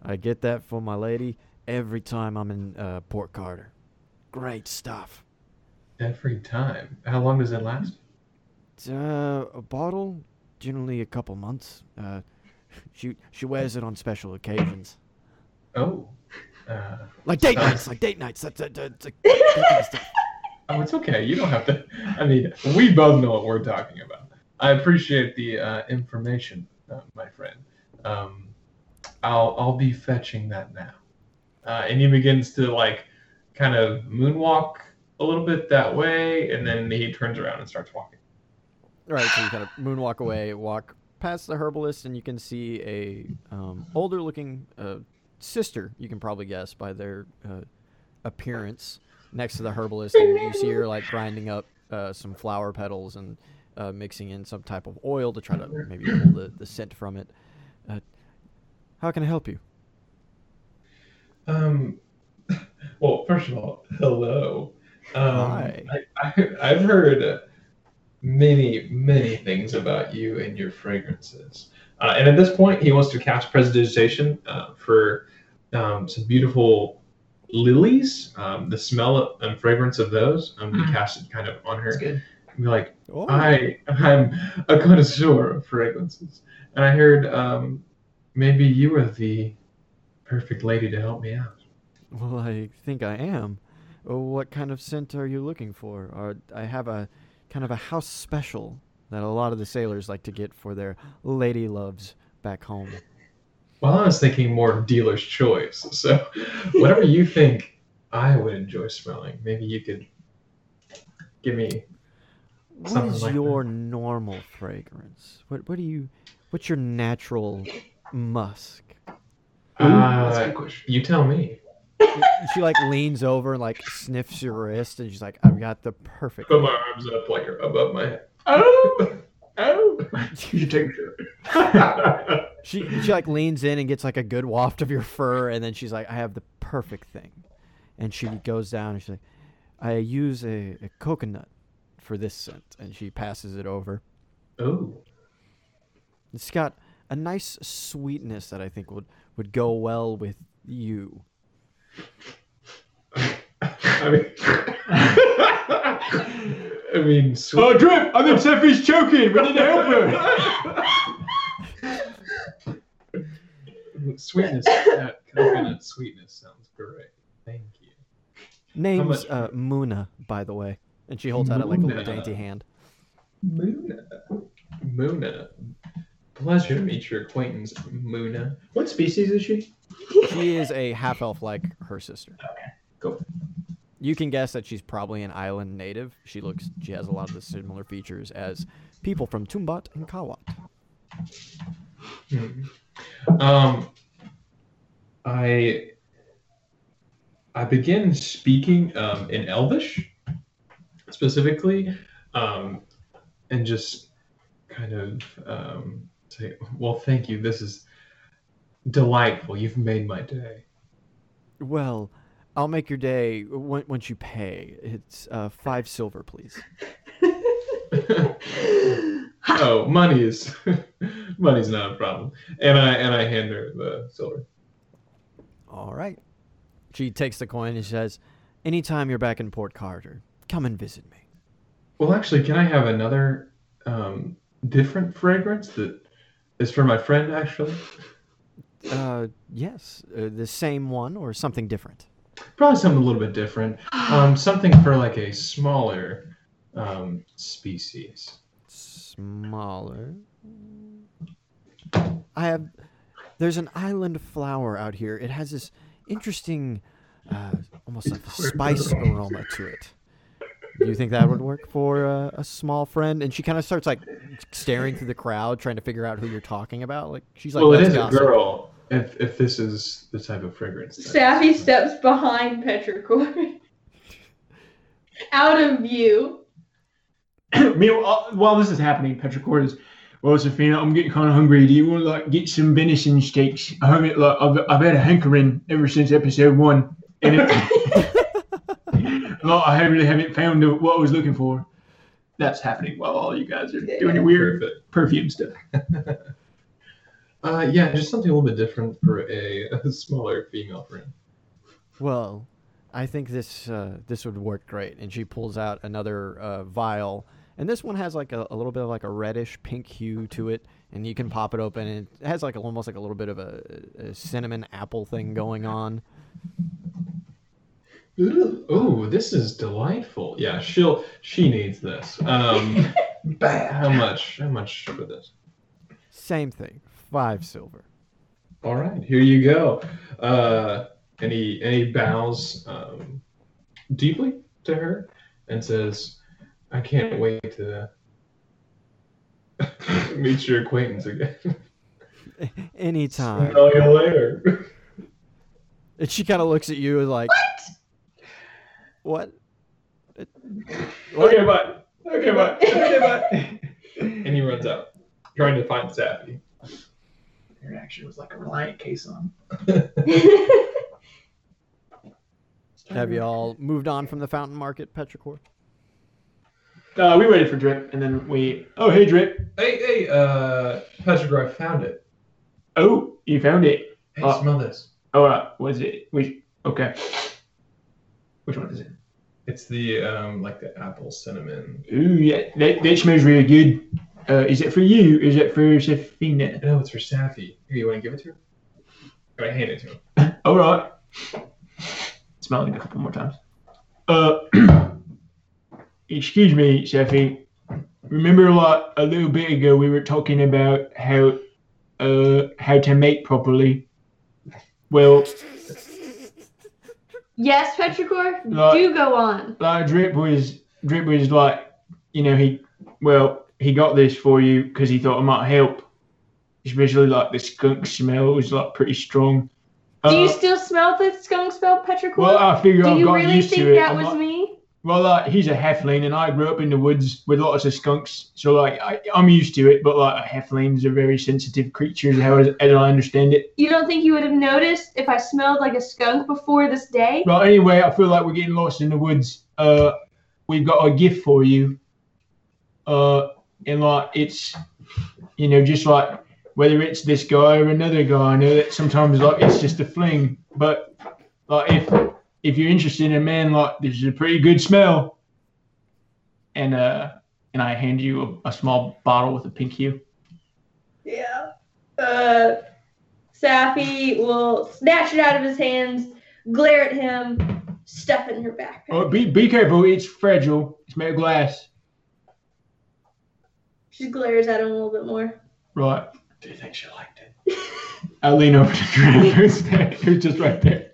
I get that for my lady every time I'm in Port Carter. Great stuff. Every time. How long does it last? It's, a bottle, generally a couple months. She wears it on special occasions. Oh. Like date nights. That's stuff. Oh, it's okay. You don't have to. I mean, we both know what we're talking about. I appreciate the information, my friend. I'll be fetching that now. And he begins to like kind of moonwalk a little bit that way, and then he turns around and starts walking. All right, so you kind of moonwalk away, walk past the herbalist, and you can see a older-looking sister, you can probably guess by their appearance, next to the herbalist. And you see her like grinding up some flower petals and mixing in some type of oil to try to maybe pull the scent from it. How can I help you? Well, first of all, hello. Hi. I've heard many, many things about you and your fragrances. And at this point, he wants to cast Prestidigitation for some beautiful lilies. The smell and fragrance of those, he casts it kind of on her. That's good. And be like, oh. I'm a connoisseur of fragrances. And I heard maybe you are the perfect lady to help me out. Well, I think I am. What kind of scent are you looking for? I have a kind of a house special that a lot of the sailors like to get for their lady loves back home. Well, I was thinking more of dealer's choice. So whatever you think I would enjoy smelling, maybe you could give me something. What is like your normal fragrance? What's your natural musk? That's a good question. You tell me. She like leans over and like sniffs your wrist, and she's like, "I've got the perfect." Put my arms up like above my head. Oh! You take care. She like leans in and gets like a good waft of your fur, and then she's like, "I have the perfect thing," and she goes down and she's like, "I use a coconut for this scent," and she passes it over. Oh! It's got a nice sweetness that I think would go well with you. I mean sweet. Oh, Drip! I think Steffi's choking! We need to help her! Sweetness. Coconut sweetness sounds great. Thank you. Name's Muna, by the way. And she holds out like a little dainty hand. Muna. Pleasure to meet your acquaintance, Muna. What species is she? She is a half-elf like her sister. Okay, cool. You can guess that she's probably an island native. She has a lot of the similar features as people from Tumbat and Kawat. I begin speaking in Elvish, specifically, and just kind of say, well, thank you. This is delightful. You've made my day. Well, I'll make your day once you pay. It's 5 silver, please. Oh, money's not a problem. And I hand her the silver. All right. She takes the coin and says, "Anytime you're back in Port Carter, come and visit me." Well, actually, can I have another different fragrance that is for my friend? Actually, yes, the same one or something different. Probably something a little bit different. Something for like a smaller species. Smaller. There's an island flower out here. It has this interesting, almost like a spice aroma to it. Do you think that would work for a small friend? And she kind of starts like staring through the crowd, trying to figure out who you're talking about. Like she's like, well, it is gossip. A girl. If this is the type of fragrance. Saffy steps behind Petrichor, out of view. While this is happening, Petrichor is, well, Saphina, I'm getting kind of hungry. Do you want to like get some venison steaks? I heard it, like, I've had a hankering ever since episode 1, and I really haven't found what I was looking for. That's happening while all you guys are doing your weird perfume stuff. Yeah, just something a little bit different for a smaller female friend. Well, I think this would work great. And she pulls out another vial, and this one has like a little bit of like a reddish pink hue to it, and you can pop it open, and it has like almost like a little bit of a cinnamon apple thing going on. Ooh, this is delightful. Yeah, she needs this. How much for this? Same thing. 5 silver. All right, here you go. And he bows deeply to her and says, "I can't wait to meet your acquaintance again." Anytime. Smell you later. And she kind of looks at you like, "What? What? Okay, bye. Okay, bye. Okay, bye." And he runs out, trying to find Sappy. It actually was like a Reliant case on. Have you all moved on from the Fountain Market, Petrichor? We waited for Drip, and then Oh, hey, Drip. Hey, Petrichor, I found it. Oh, you found it. Hey, smell this. Oh, what is it? Okay. Which one is it? It's the, like the apple cinnamon. Ooh, yeah. That smells really good. Is it for you? Is it for Saphina? No, it's for Safi. Here, you want to give it to her? Or I hand it to her. All right. Smell it a couple more times. Excuse me, Safi. Remember a little bit ago we were talking about how to make properly? Well... Yes, Petrichor? Do go on. Drip was like, you know, he got this for you because he thought it might help. Especially like the skunk smell is like pretty strong. Do you still smell the skunk smell, Petrichor? Well, I figure I've gotten used to it. Do you really think that was me? Well, he's a halfling, and I grew up in the woods with lots of skunks, so I'm used to it. But halflings are very sensitive creatures, as I understand it. You don't think you would have noticed if I smelled like a skunk before this day? Well, anyway, I feel like we're getting lost in the woods. We've got a gift for you. And it's, you know, just whether it's this guy or another guy. I know that sometimes like it's just a fling, but like if you're interested in a man, like there's a pretty good smell. And I hand you a small bottle with a pink hue. Yeah. Safi will snatch it out of his hands, glare at him, stuff it in her backpack. Oh, be careful! It's fragile. It's made of glass. She glares at him a little bit more. Right. Do you think she liked it? I lean over to Graham, who's just right there.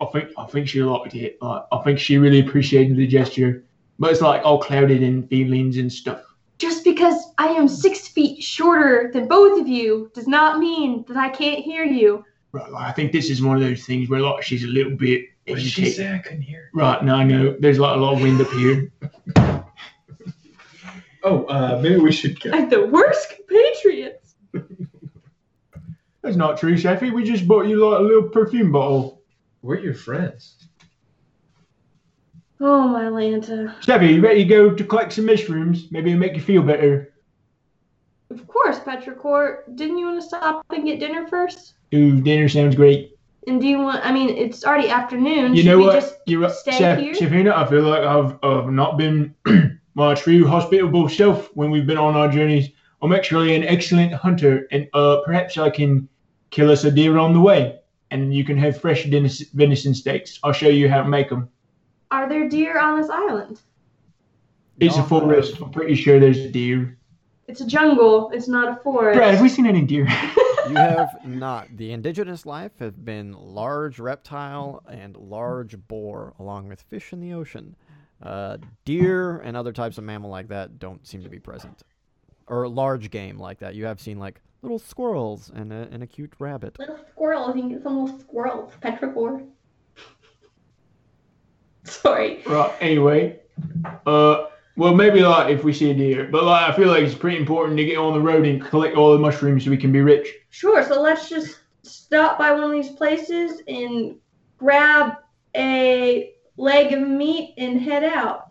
I think she liked it. I think she really appreciated the gesture, but it's like all clouded in feelings and stuff. Just because I am 6 feet shorter than both of you does not mean that I can't hear you. Right. Like, I think this is one of those things where like she's a little bit. What did she say? I couldn't hear. Right. No, I know. There's like a lot of wind up here. Oh, maybe we should go. I'm the worst compatriots. That's not true, Shafi. We just bought you like a little perfume bottle. We're your friends. Oh, my Lanta. Shafi, you ready to go to collect some mushrooms? Maybe it'll make you feel better. Of course, Petrichor. Didn't you want to stop and get dinner first? Ooh, dinner sounds great. And do you want, I mean, it's already afternoon. You should know we what? Just You're right. Stay here? Shafi, I feel like I've not been... my true hospitable self when we've been on our journeys. I'm actually an excellent hunter, and perhaps I can kill us a deer on the way, and you can have fresh venison steaks. I'll show you how to make them. Are there deer on this island? It's a forest. I'm pretty sure there's a deer. It's a jungle. It's not a forest. Brad, have we seen any deer? You have not. The indigenous life has been large reptile and large boar, along with fish in the ocean. Deer and other types of mammal like that don't seem to be present, or large game like that. You have seen like little squirrels and a cute rabbit. Little squirrels, you can get some little squirrels. Petrichor. Sorry. Right. Anyway, well maybe like if we see a deer, but like I feel like it's pretty important to get on the road and collect all the mushrooms so we can be rich. Sure. So let's just stop by one of these places and grab a leg of meat and head out.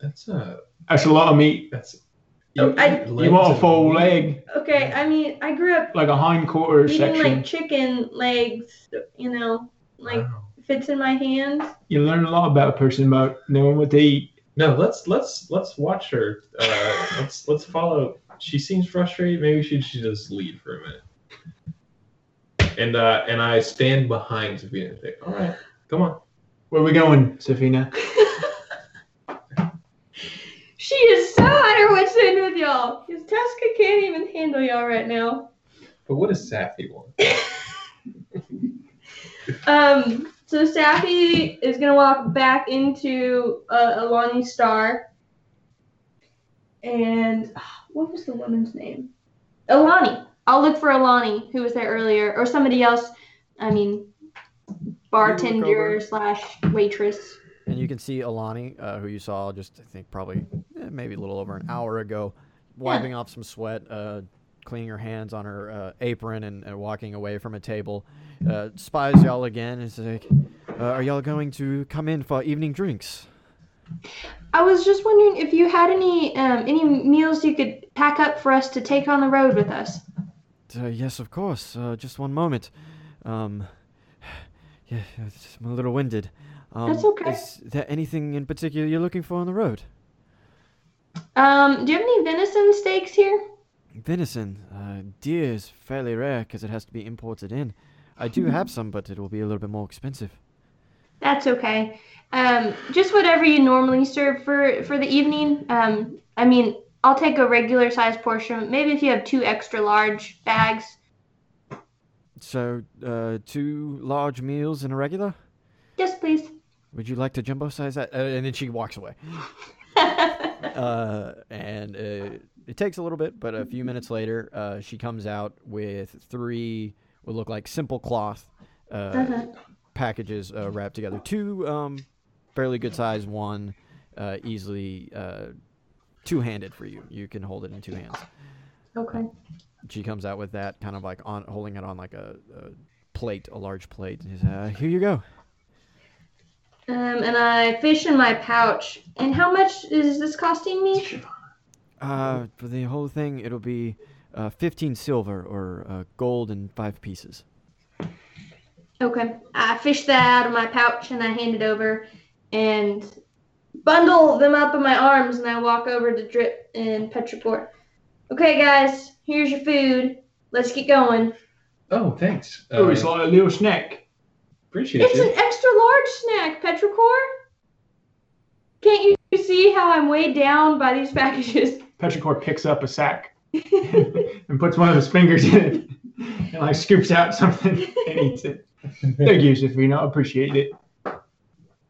That's a lot of meat. That's you want a full leg. Okay, I mean, I grew up like a hind quarter section. Like chicken legs, you know, like wow. Fits in my hands. You learn a lot about a person about knowing what they eat. No, let's watch her. Let's follow. She seems frustrated. Maybe she just leave for a minute. And I stand behind Saphina. All right, come on. Where are we going, Saphina? She is so under what's in with y'all. Because Teska can't even handle y'all right now. But what does Safi want? So Safi is going to walk back into Alani's Star. And what was the woman's name? Alani. I'll look for Alani, who was there earlier. Or somebody else. I mean... bartender / waitress. And you can see Alani, who you saw just, I think, probably maybe a little over an hour ago, wiping off some sweat, cleaning her hands on her apron and walking away from a table. Spies y'all again and says, are y'all going to come in for evening drinks? I was just wondering if you had any meals you could pack up for us to take on the road with us. Yes, of course. Just one moment. Yeah, I'm a little winded. That's okay. Is there anything in particular you're looking for on the road? Do you have any venison steaks here? Venison? Deer is fairly rare because it has to be imported in. I do have some, but it will be a little bit more expensive. That's okay. Just whatever you normally serve for the evening. I mean, I'll take a regular size portion. Maybe if you have 2 extra large bags. So, 2 large meals and a regular? Yes, please. Would you like to jumbo size that? And then she walks away. And it takes a little bit, but a few minutes later, she comes out with 3 what look like simple cloth packages wrapped together. 2 fairly good size, 1 easily two-handed for you. You can hold it in 2 hands. Okay. She comes out with that, kind of like holding it on like a plate, a large plate. And says, here you go. And I fish in my pouch. And how much is this costing me? For the whole thing, it'll be 15 silver or gold and 5 pieces. Okay. I fished that out of my pouch and I hand it over and bundle them up in my arms and I walk over to Drip and Petrichor. Okay, guys, here's your food. Let's get going. Oh, thanks. Oh, it's like a little snack. Appreciate it. It's an extra large snack, Petrichor. Can't you see how I'm weighed down by these packages? Petrichor picks up a sack and puts one of his fingers in it and like scoops out something and eats it. Thank you, Saphina. Appreciate it.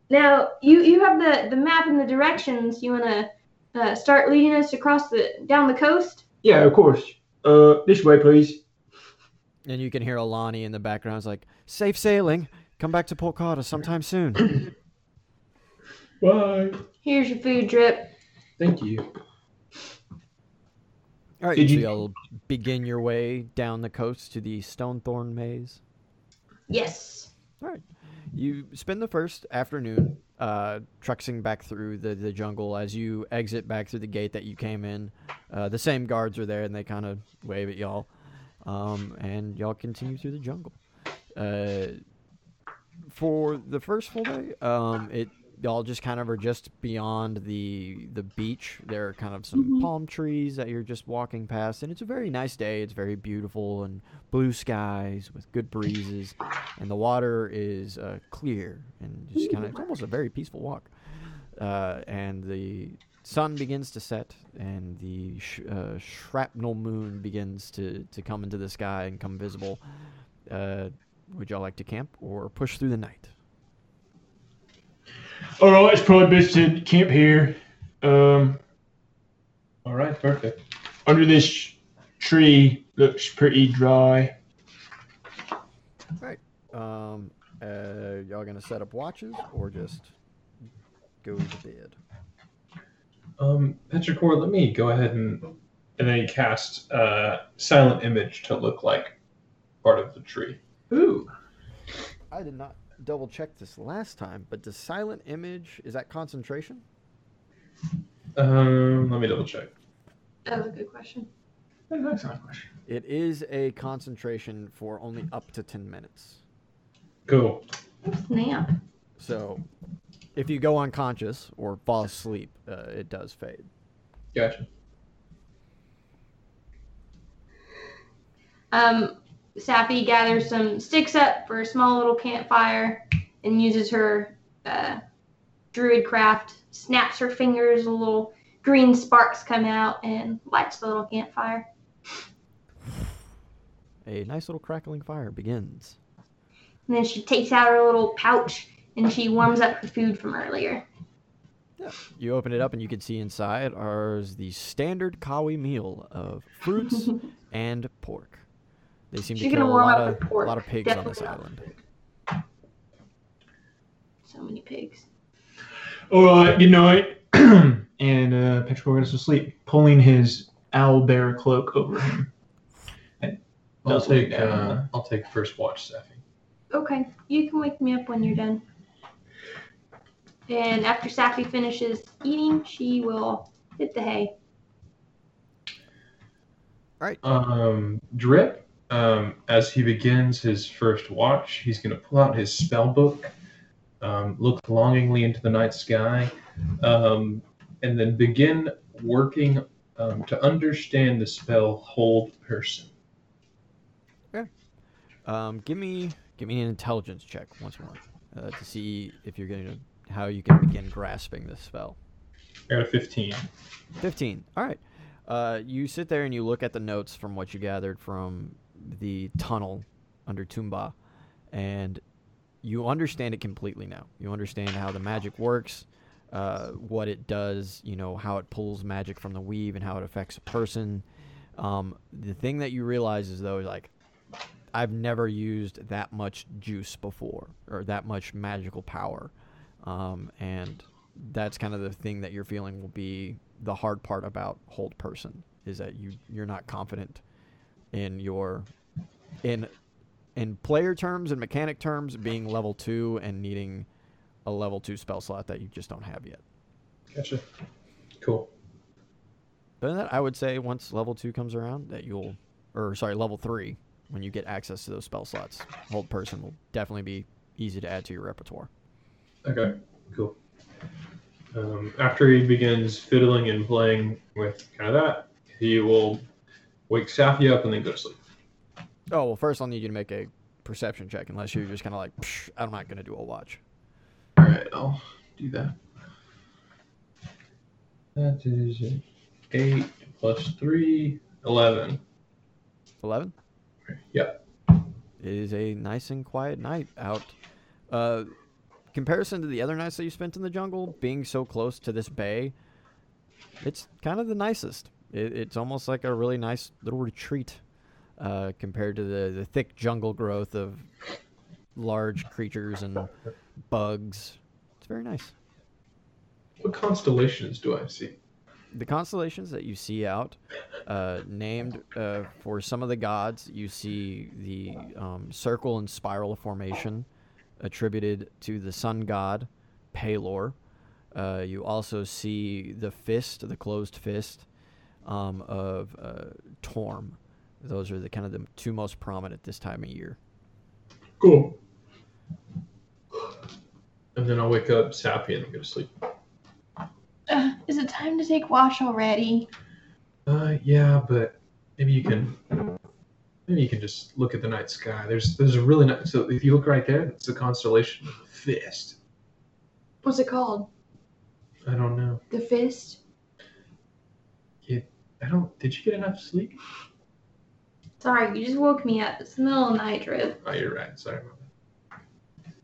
Now, you have the map and the directions. You want to start leading us across down the coast? Yeah, of course. This way, please. And you can hear Alani in the background. It's like, safe sailing. Come back to Port Carter sometime soon. Bye. Here's your food, Drip. Thank you. All right, so you'll begin your way down the coast to the Stone Thorn Maze? Yes. All right. You spend the first afternoon truxing back through the jungle as you exit back through the gate that you came in. The same guards are there, and they kind of wave at y'all. And y'all continue through the jungle. For the first full day, y'all just kind of are just beyond the beach. There are kind of some palm trees that you're just walking past, and it's a very nice day. It's very beautiful and blue skies with good breezes, and the water is clear and just kind of it's almost a very peaceful walk. And the sun begins to set, and the shrapnel moon begins to come into the sky and come visible. Would y'all like to camp or push through the night? All right, it's probably best to camp here. All right, perfect. Under this tree looks pretty dry. All right. Y'all gonna set up watches or just go to bed? Petrichor, let me go ahead and then cast Silent Image to look like part of the tree. Ooh. I did not double check this last time, but does Silent Image, is that concentration? Let me double check. That was a good question. That's an excellent question. It is a concentration for only up to 10 minutes. Cool. Snap. So, if you go unconscious or fall asleep, it does fade. Gotcha. Sappy gathers some sticks up for a small little campfire and uses her druid craft, snaps her fingers, a little green sparks come out, and lights the little campfire. A nice little crackling fire begins. And then she takes out her little pouch and she warms up her food from earlier. Yeah. You open it up and you can see inside are the standard Kawi meal of fruits and pork. They seem to kill a lot of pigs. Definitely on this island. So many pigs. All right, good night. And Petrichor goes to sleep, pulling his owlbear cloak over him. I'll take first watch, Safi. Okay, you can wake me up when you're done. And after Safi finishes eating, she will hit the hay. All right. Drip. As he begins his first watch, he's going to pull out his spell book, look longingly into the night sky, and then begin working to understand the spell Hold Person. Okay. Give me an intelligence check once more to see if you're going to how you can begin grasping this spell. I got a 15. 15. All right. You sit there and you look at the notes from what you gathered from the tunnel under Tumbat, and you understand it completely now. You understand how the magic works, what it does, you know, how it pulls magic from the weave and how it affects a person. The thing that you realize is, though, like, I've never used that much juice before or that much magical power. And that's kind of the thing that you're feeling will be the hard part about Hold Person, is that you're not confident in your in player terms and mechanic terms being level 2 and needing a level 2 spell slot that you just don't have yet. Gotcha. Cool. But in that, I would say once level 2 comes around, that you'll, or sorry, level 3, when you get access to those spell slots, Hold Person will definitely be easy to add to your repertoire. Okay, cool. After he begins fiddling and playing with kind of that, he will wake Saphia up and then go to sleep. Oh, well, first I'll need you to make a perception check, unless you're just kind of like, I'm not going to do a watch. All right, I'll do that. That is 8 plus 3, 11. 11? Yep. It is a nice and quiet night out. Comparison to the other nights that you spent in the jungle, being so close to this bay, it's kind of the nicest. It's almost like a really nice little retreat compared to the thick jungle growth of large creatures and bugs. It's very nice. What constellations do I see? The constellations that you see out, named for some of the gods, you see the circle and spiral formation attributed to the sun god, Pelor. You also see the fist, the closed fist of Torm. Those are the kind of the two most prominent this time of year. Cool. And then I'll wake up Saphia and go to sleep. Is it time to take watch already? Yeah, but maybe you can just look at the night sky. There's a really nice. So if you look right there, it's the constellation of the Fist. What's it called? I don't know. The Fist. Did you get enough sleep? Sorry, you just woke me up. It's the middle of the night, Drip. Oh, you're right. Sorry about that.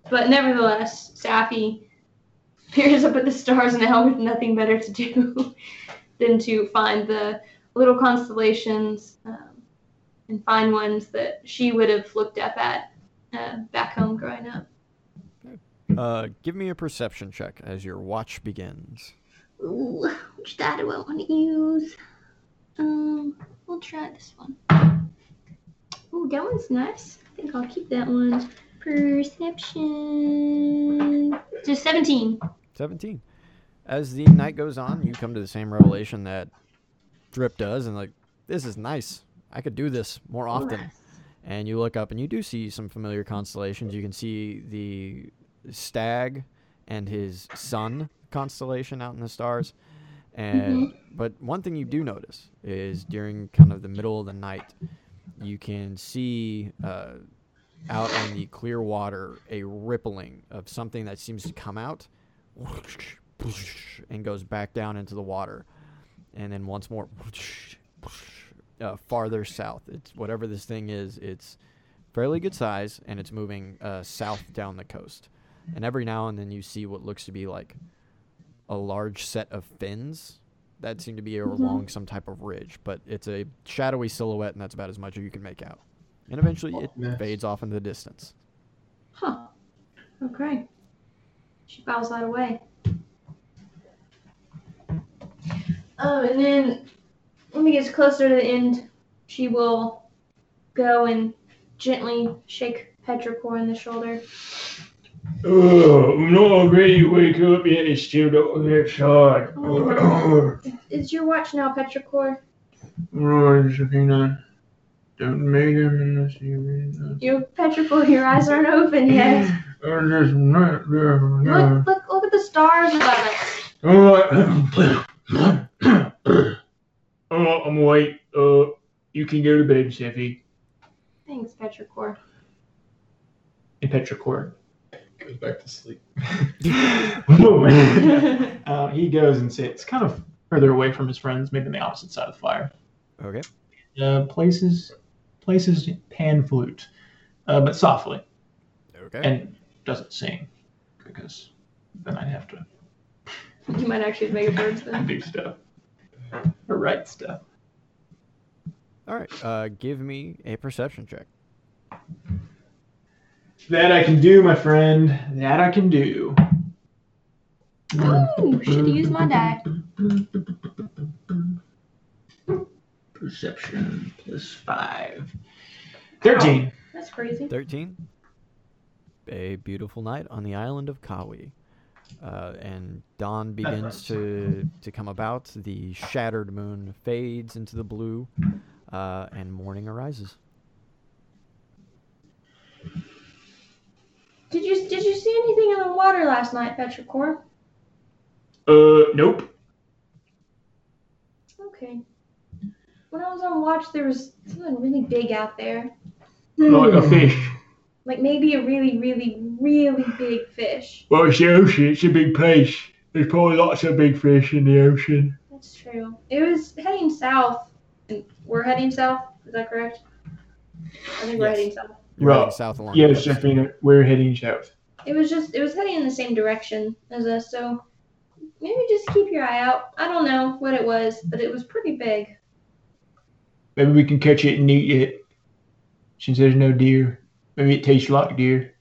But nevertheless, Saphia peers up at the stars now with nothing better to do than to find the little constellations and find ones that she would have looked up at back home growing up. Give me a perception check as your watch begins. Ooh, which die do I want to use? We'll try this one. Ooh, that one's nice. I think I'll keep that one. Perception. Just 17. 17. As the night goes on, you come to the same revelation that Drip does, and like, this is nice. I could do this more often. Yes. And you look up, and you do see some familiar constellations. You can see the stag and his sun constellation out in the stars. And But one thing you do notice is during kind of the middle of the night, you can see out on the clear water a rippling of something that seems to come out and goes back down into the water. And then once more, farther south. It's whatever this thing is, it's fairly good size, and it's moving south down the coast. And every now and then you see what looks to be like a large set of fins that seem to be along some type of ridge, but it's a shadowy silhouette, and that's about as much as you can make out. And eventually it fades off into the distance. Huh. Okay. She bows that away. And then when we get closer to the end, she will go and gently shake Petrichor in the shoulder. Oh, I'm not already you wake up yet. It's still don't get shot. Oh. It's your watch now, Petrichor. Right, Saphina. Don't make him unless you read that. You're Petrichor. Your eyes aren't open yet. I'm just not there. Look at the stars above us. I'm awake. You can go to bed, Saphie. Thanks, Petrichor. And Petrichor goes back to sleep. He goes and sits kind of further away from his friends, maybe on the opposite side of the fire. Okay. Places pan flute, but softly. Okay. And doesn't sing, because then I'd have to. You might actually make a bird then. Do stuff. Or write stuff. All right. Give me a perception check. That I can do, my friend. That I can do. Ooh, should use my die. Perception plus 5. 13. Wow. That's crazy. 13. A beautiful night on the island of Kawi. And dawn begins to come about. The shattered moon fades into the blue, and morning arises. Did you see anything in the water last night, Petrichor? Nope. Okay. When I was on watch, there was something really big out there. Like a fish. Like maybe a really, really, really big fish. Well, it's the ocean. It's a big place. There's probably lots of big fish in the ocean. That's true. It was heading south. We're heading south. Is that correct? I think we're heading south. You're right. Heading south along. Yes, Saphina, we're heading south. It was heading in the same direction as us, so maybe just keep your eye out. I don't know what it was, but it was pretty big. Maybe we can catch it and eat it, since there's no deer. Maybe it tastes like deer.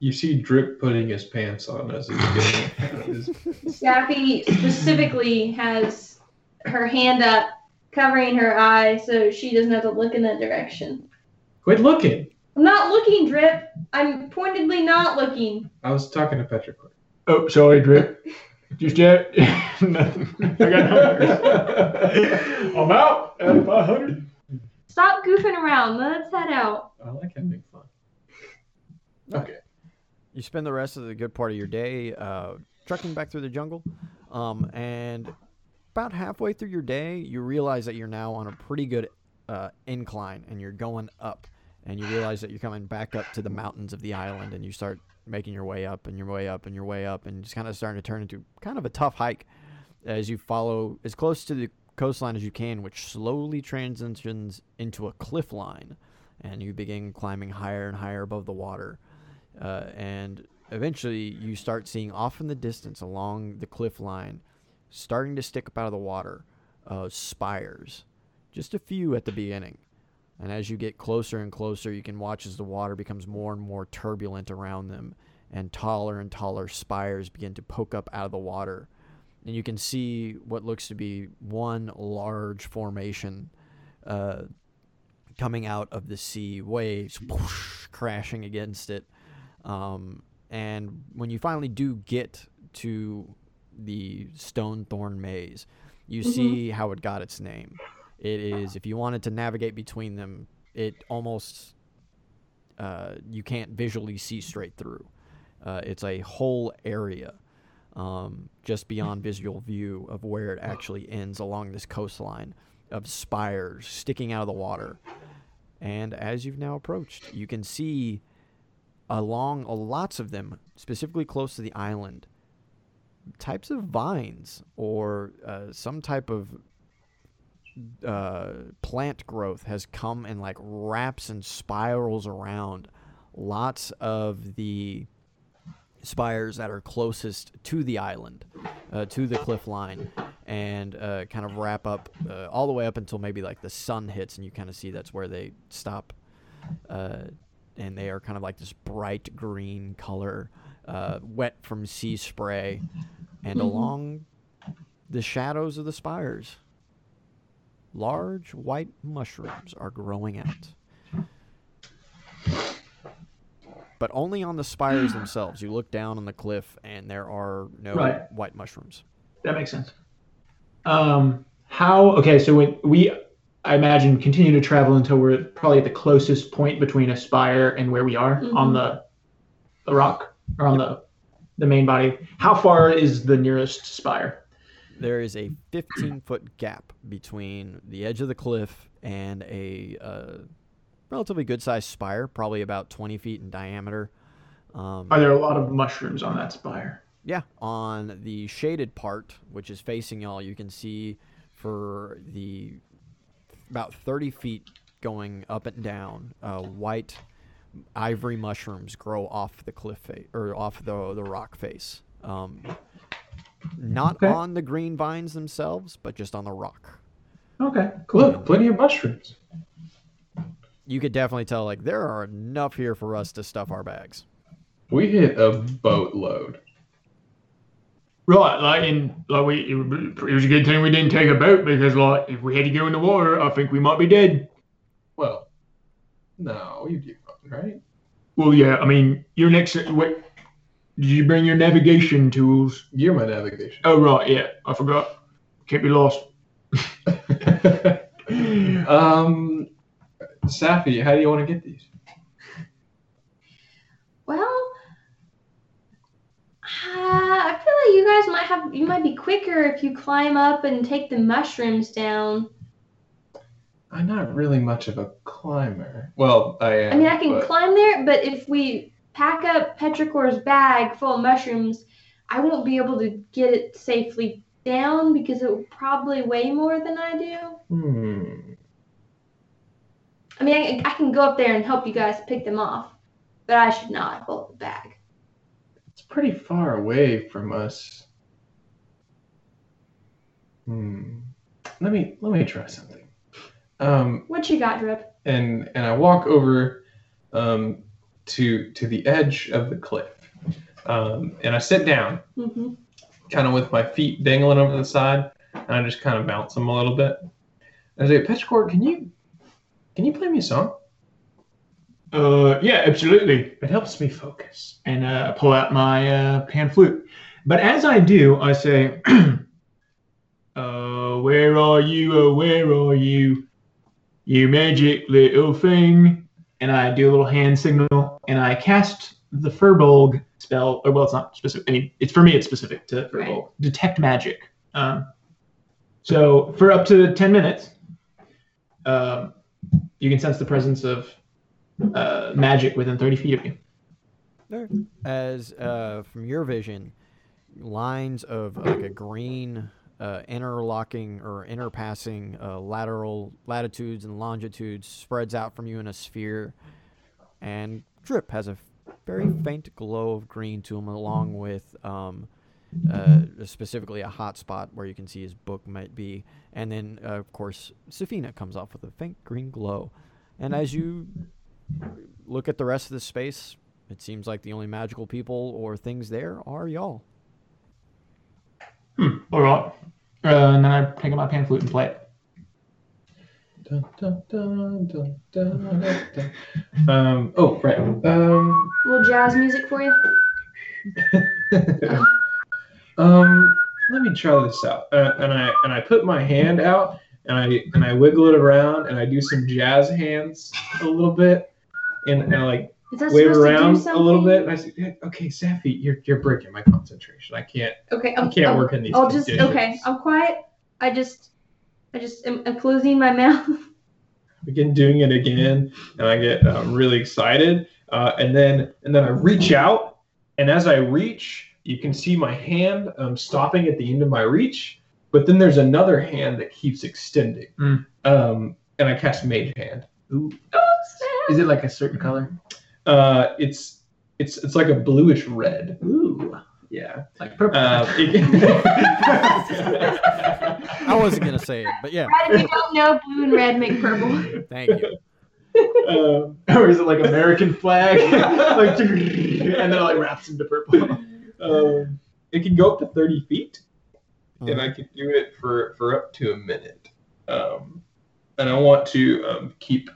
You see Drip putting his pants on as he's getting out of his pants. Sappy specifically has her hand up, covering her eye, so she doesn't have to look in that direction. Quit looking. I'm not looking, Drip. I'm pointedly not looking. I was talking to Petrichor. Oh, sorry, Drip. Just yet. Nothing. I got numbers. I'm out at 500. Stop goofing around. Let's head out. I like having fun. Okay. You spend the rest of the good part of your day trekking back through the jungle, and about halfway through your day, you realize that you're now on a pretty good incline, and you're going up, and you realize that you're coming back up to the mountains of the island, and you start making your way up, and your way up, and your way up, and just kind of starting to turn into kind of a tough hike as you follow as close to the coastline as you can, which slowly transitions into a cliff line, and you begin climbing higher and higher above the water, and eventually you start seeing off in the distance along the cliff line, starting to stick up out of the water, spires, just a few at the beginning. And as you get closer and closer, you can watch as the water becomes more and more turbulent around them, and taller spires begin to poke up out of the water. And you can see what looks to be one large formation coming out of the sea, waves whoosh, crashing against it. And when you finally do get to the Stone Thorn Maze, you see how it got its name. It is, if you wanted to navigate between them, it almost, you can't visually see straight through. It's a whole area. Just beyond visual view of where it actually ends along this coastline of spires sticking out of the water. And as you've now approached, you can see along lots of them, specifically close to the island, types of vines or some type of plant growth has come and like wraps and spirals around lots of the spires that are closest to the island, to the cliff line, and kind of wrap up all the way up until maybe like the sun hits, and you kind of see that's where they stop, and they are kind of like this bright green color, wet from sea spray, and along the shadows of the spires, large white mushrooms are growing out. But only on the spires themselves. You look down on the cliff, and there are no white mushrooms. That makes sense. So when we, I imagine, continue to travel until we're probably at the closest point between a spire and where we are on the rock, or on the main body. How far is the nearest spire? There is a 15-foot gap between the edge of the cliff and a... relatively good-sized spire, probably about 20 feet in diameter. Are there a lot of mushrooms on that spire? Yeah. On the shaded part, which is facing y'all, you can see for the about 30 feet going up and down, white ivory mushrooms grow off the cliff or off the rock face. Not on the green vines themselves, but just on the rock. Okay, cool. Look, plenty of mushrooms. You could definitely tell, like, there are enough here for us to stuff our bags. We hit a boatload. Right, it was a good thing we didn't take a boat, because, if we had to go in the water, I think we might be dead. Well, no, you did, right? Well, yeah, I mean, you're next to... Did you bring your navigation tools? You're my navigation. Oh, right. Yeah, I forgot. Can't be lost. Safi, how do you want to get these? Well, I feel like you guys might have, you might be quicker if you climb up and take the mushrooms down. I'm not really much of a climber. Well, I am. I mean, I can climb there, but if we pack up Petrichor's bag full of mushrooms, I won't be able to get it safely down because it will probably weigh more than I do. I mean, I can go up there and help you guys pick them off, but I should not hold the bag. It's pretty far away from us. Let me try something. What you got, Drip? And I walk over to the edge of the cliff, and I sit down, kind of with my feet dangling over the side, and I just kind of bounce them a little bit. I say, Petrichor, can you play me a song? Yeah, absolutely. It helps me focus. And I pull out my pan flute. But as I do, I say, where are you? Oh, where are you? You magic little thing. And I do a little hand signal, and I cast the Firbolg spell. Or, well, it's not specific. I mean, it's for me, it's specific to Firbolg. Right. Detect magic. So for up to 10 minutes, you can sense the presence of magic within 30 feet of you. As from your vision, lines of like a green... interlocking or interpassing lateral latitudes and longitudes spreads out from you in a sphere, and Drip has a very faint glow of green to him, along with specifically a hot spot where you can see his book might be, and then of course Saphina comes off with a faint green glow. And as you look at the rest of the space, it seems like the only magical people or things there are y'all. All right. And then I pick up my pan flute and play it. Dun, dun, dun, dun, dun, dun, dun. Oh, right. A little jazz music for you. Let me try this out. And I put my hand out and I wiggle it around and I do some jazz hands a little bit and I like wave around a little bit, and I said, hey, "Okay, Safi, you're breaking my concentration. I can't. Okay, I can't work in these conditions." I'm quiet. I'm closing my mouth. Begin doing it again, and I get really excited, and then I reach out, and as I reach, you can see my hand stopping at the end of my reach, but then there's another hand that keeps extending, and I cast Mage Hand. Ooh. Oh, snap. Is it like a certain color? It's like a bluish red. Ooh, yeah, like purple. I wasn't gonna say it, but yeah. Brad, if you don't know, blue and red make purple. Thank you. Or is it like American flag? Like, and then it like wraps into purple. It can go up to 30 feet, and I could do it for up to a minute. And I want to keep.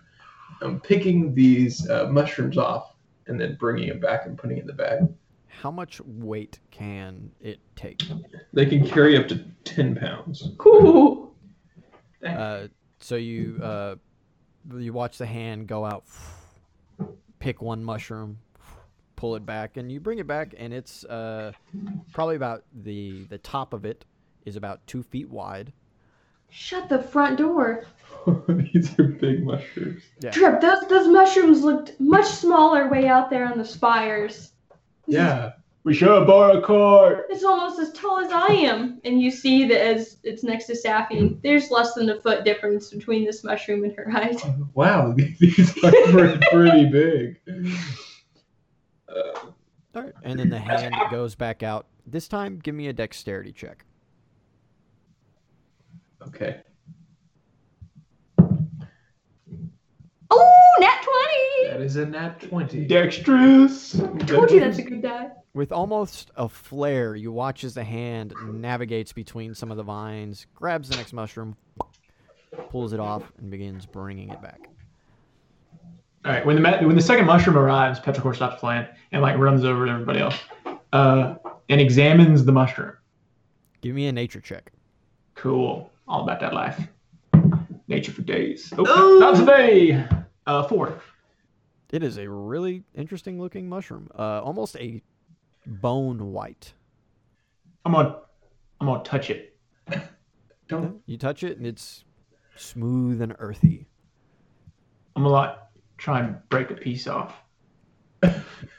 I'm picking these mushrooms off and then bringing them back and putting it in the bag. How much weight can it take? They can carry up to 10 pounds. Cool. So you watch the hand go out, pick one mushroom, pull it back, and you bring it back, and it's probably about the top of it is about 2 feet wide. Shut the front door. These are big mushrooms. Yeah. Drip, those mushrooms looked much smaller way out there on the spires. We should borrow a cart. It's almost as tall as I am. And you see that as it's next to Safi, there's less than a foot difference between this mushroom and her height. Wow, these are pretty big. All right. And then the hand goes back out. This time, give me a dexterity check. Okay. Oh, nat 20! That is a nat 20. Dexterous! I told you that's a good die. With almost a flare, you watch as the hand navigates between some of the vines, grabs the next mushroom, pulls it off, and begins bringing it back. All right, when the second mushroom arrives, Petrichor stops playing and like runs over to everybody else. and examines the mushroom. Give me a nature check. Cool. All about that life. Nature for days. Oh, not today. 4. It is a really interesting looking mushroom. Almost a bone white. I'm gonna touch it. Don't. You touch it and it's smooth and earthy. I'm gonna try and break a piece off.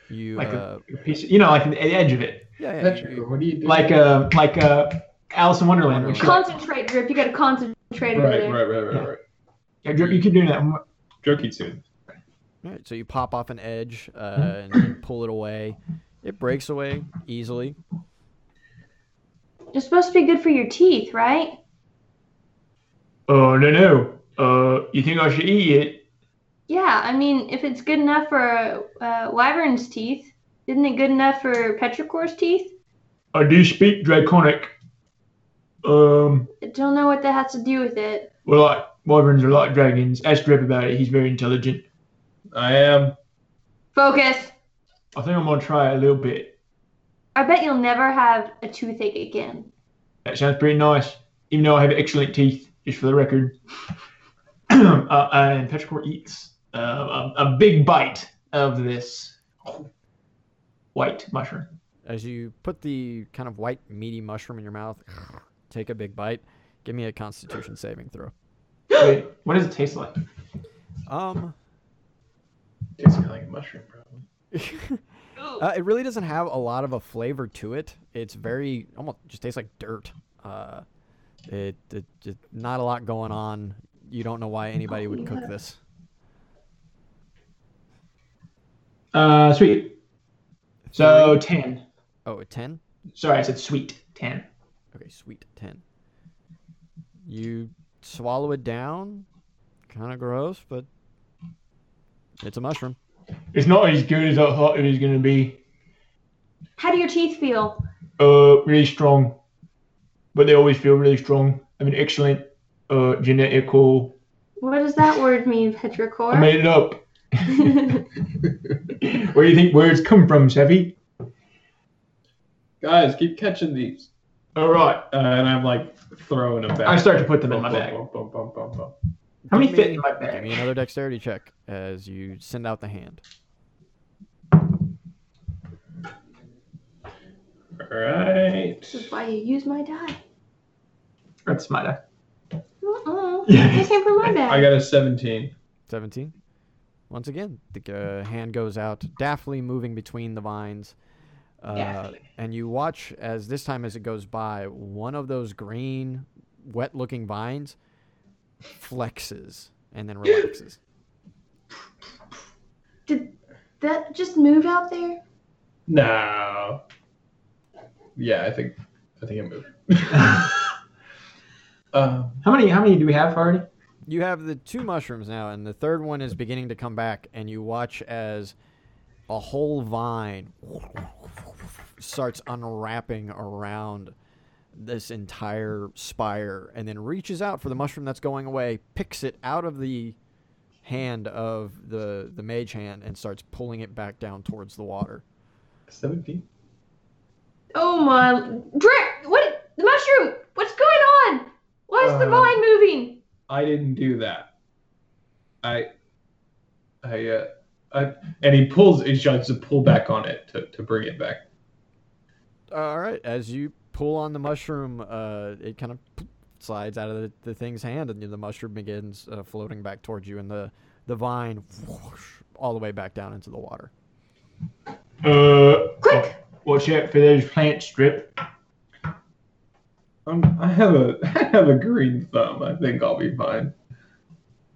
You like a piece, you know, like the edge of it. Yeah, yeah. What do you do? Like Alice in Wonderland. Concentrate, Drip. You got to concentrate. Right. Yeah, Drip, you keep doing that. Jerky soon. All right, so you pop off an edge and pull it away. It breaks away easily. It's supposed to be good for your teeth, right? Oh, no. You think I should eat it? Yeah, I mean, if it's good enough for Wyvern's teeth, isn't it good enough for Petrichor's teeth? I do speak Draconic. I don't know what that has to do with it. Well, like, wyverns are like dragons. Ask Drip about it. He's very intelligent. I am. Focus. I think I'm going to try it a little bit. I bet you'll never have a toothache again. That sounds pretty nice. Even though I have excellent teeth, just for the record. And Petrichor eats a big bite of this white mushroom. As you put the kind of white, meaty mushroom in your mouth, take a big bite. Give me a Constitution saving throw. Wait, what does it taste like? It tastes like a mushroom, probably. It really doesn't have a lot of a flavor to it. It's very, almost just tastes like dirt. It just not a lot going on. You don't know why anybody would cook this. Sweet. So 10. Oh, a 10? Sorry, I said sweet 10. Okay, sweet 10. You swallow it down. Kind of gross, but it's a mushroom. It's not as good as I thought it was going to be. How do your teeth feel? Really strong. But they always feel really strong. I mean, excellent genetical. What does that word mean, Petrichor? I made it up. Where do you think words come from, Sevi? Guys, keep catching these. All right. And I'm like throwing them back. I start to put them in my bag. How many fit in my bag? Give me another dexterity check as you send out the hand. All right. This is why you use my die. That's my die. Uh-uh. I came from my bag. I got a 17. 17? Once again, the hand goes out, daftly moving between the vines. And you watch as this time as it goes by, one of those green, wet-looking vines flexes and then relaxes. Did that just move out there? No. Yeah, I think it moved. How many do we have already? You have the 2 mushrooms now, and the third one is beginning to come back, and you watch as a whole vine starts unwrapping around this entire spire and then reaches out for the mushroom that's going away, picks it out of the hand of the mage hand, and starts pulling it back down towards the water. 17. Oh my... Drip! What? The mushroom! What's going on? Why is the vine moving? I didn't do that. And he pulls, he tries to pull back on it to bring it back. All right. As you pull on the mushroom, it kind of slides out of the thing's hand, and the mushroom begins floating back towards you, and the vine whoosh, all the way back down into the water. Quick! Watch out for those plant strips. I have a green thumb. I think I'll be fine.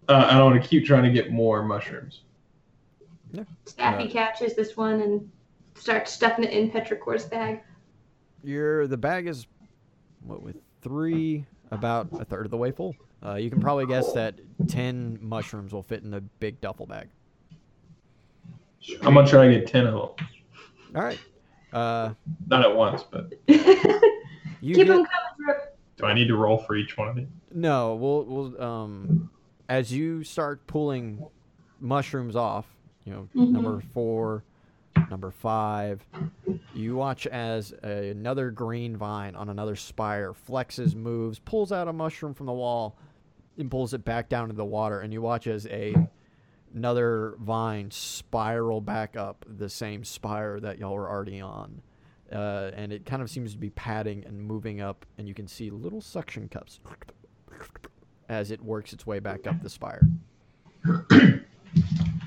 I want to keep trying to get more mushrooms. Yeah. Staffy catches this one and starts stuffing it in Petrichor's bag. The bag is, with 3, about a third of the way full. You can probably guess that 10 mushrooms will fit in the big duffel bag. I'm going to try to get 10 of them. All right. Not at once, but... Keep them coming, Drip. Do I need to roll for each one of these? No, we'll as you start pulling mushrooms off, number 4, Number 5, you watch as another green vine on another spire flexes, moves, pulls out a mushroom from the wall, and pulls it back down into the water. And you watch as another vine spiral back up the same spire that y'all were already on. And it kind of seems to be padding and moving up, and you can see little suction cups as it works its way back up the spire.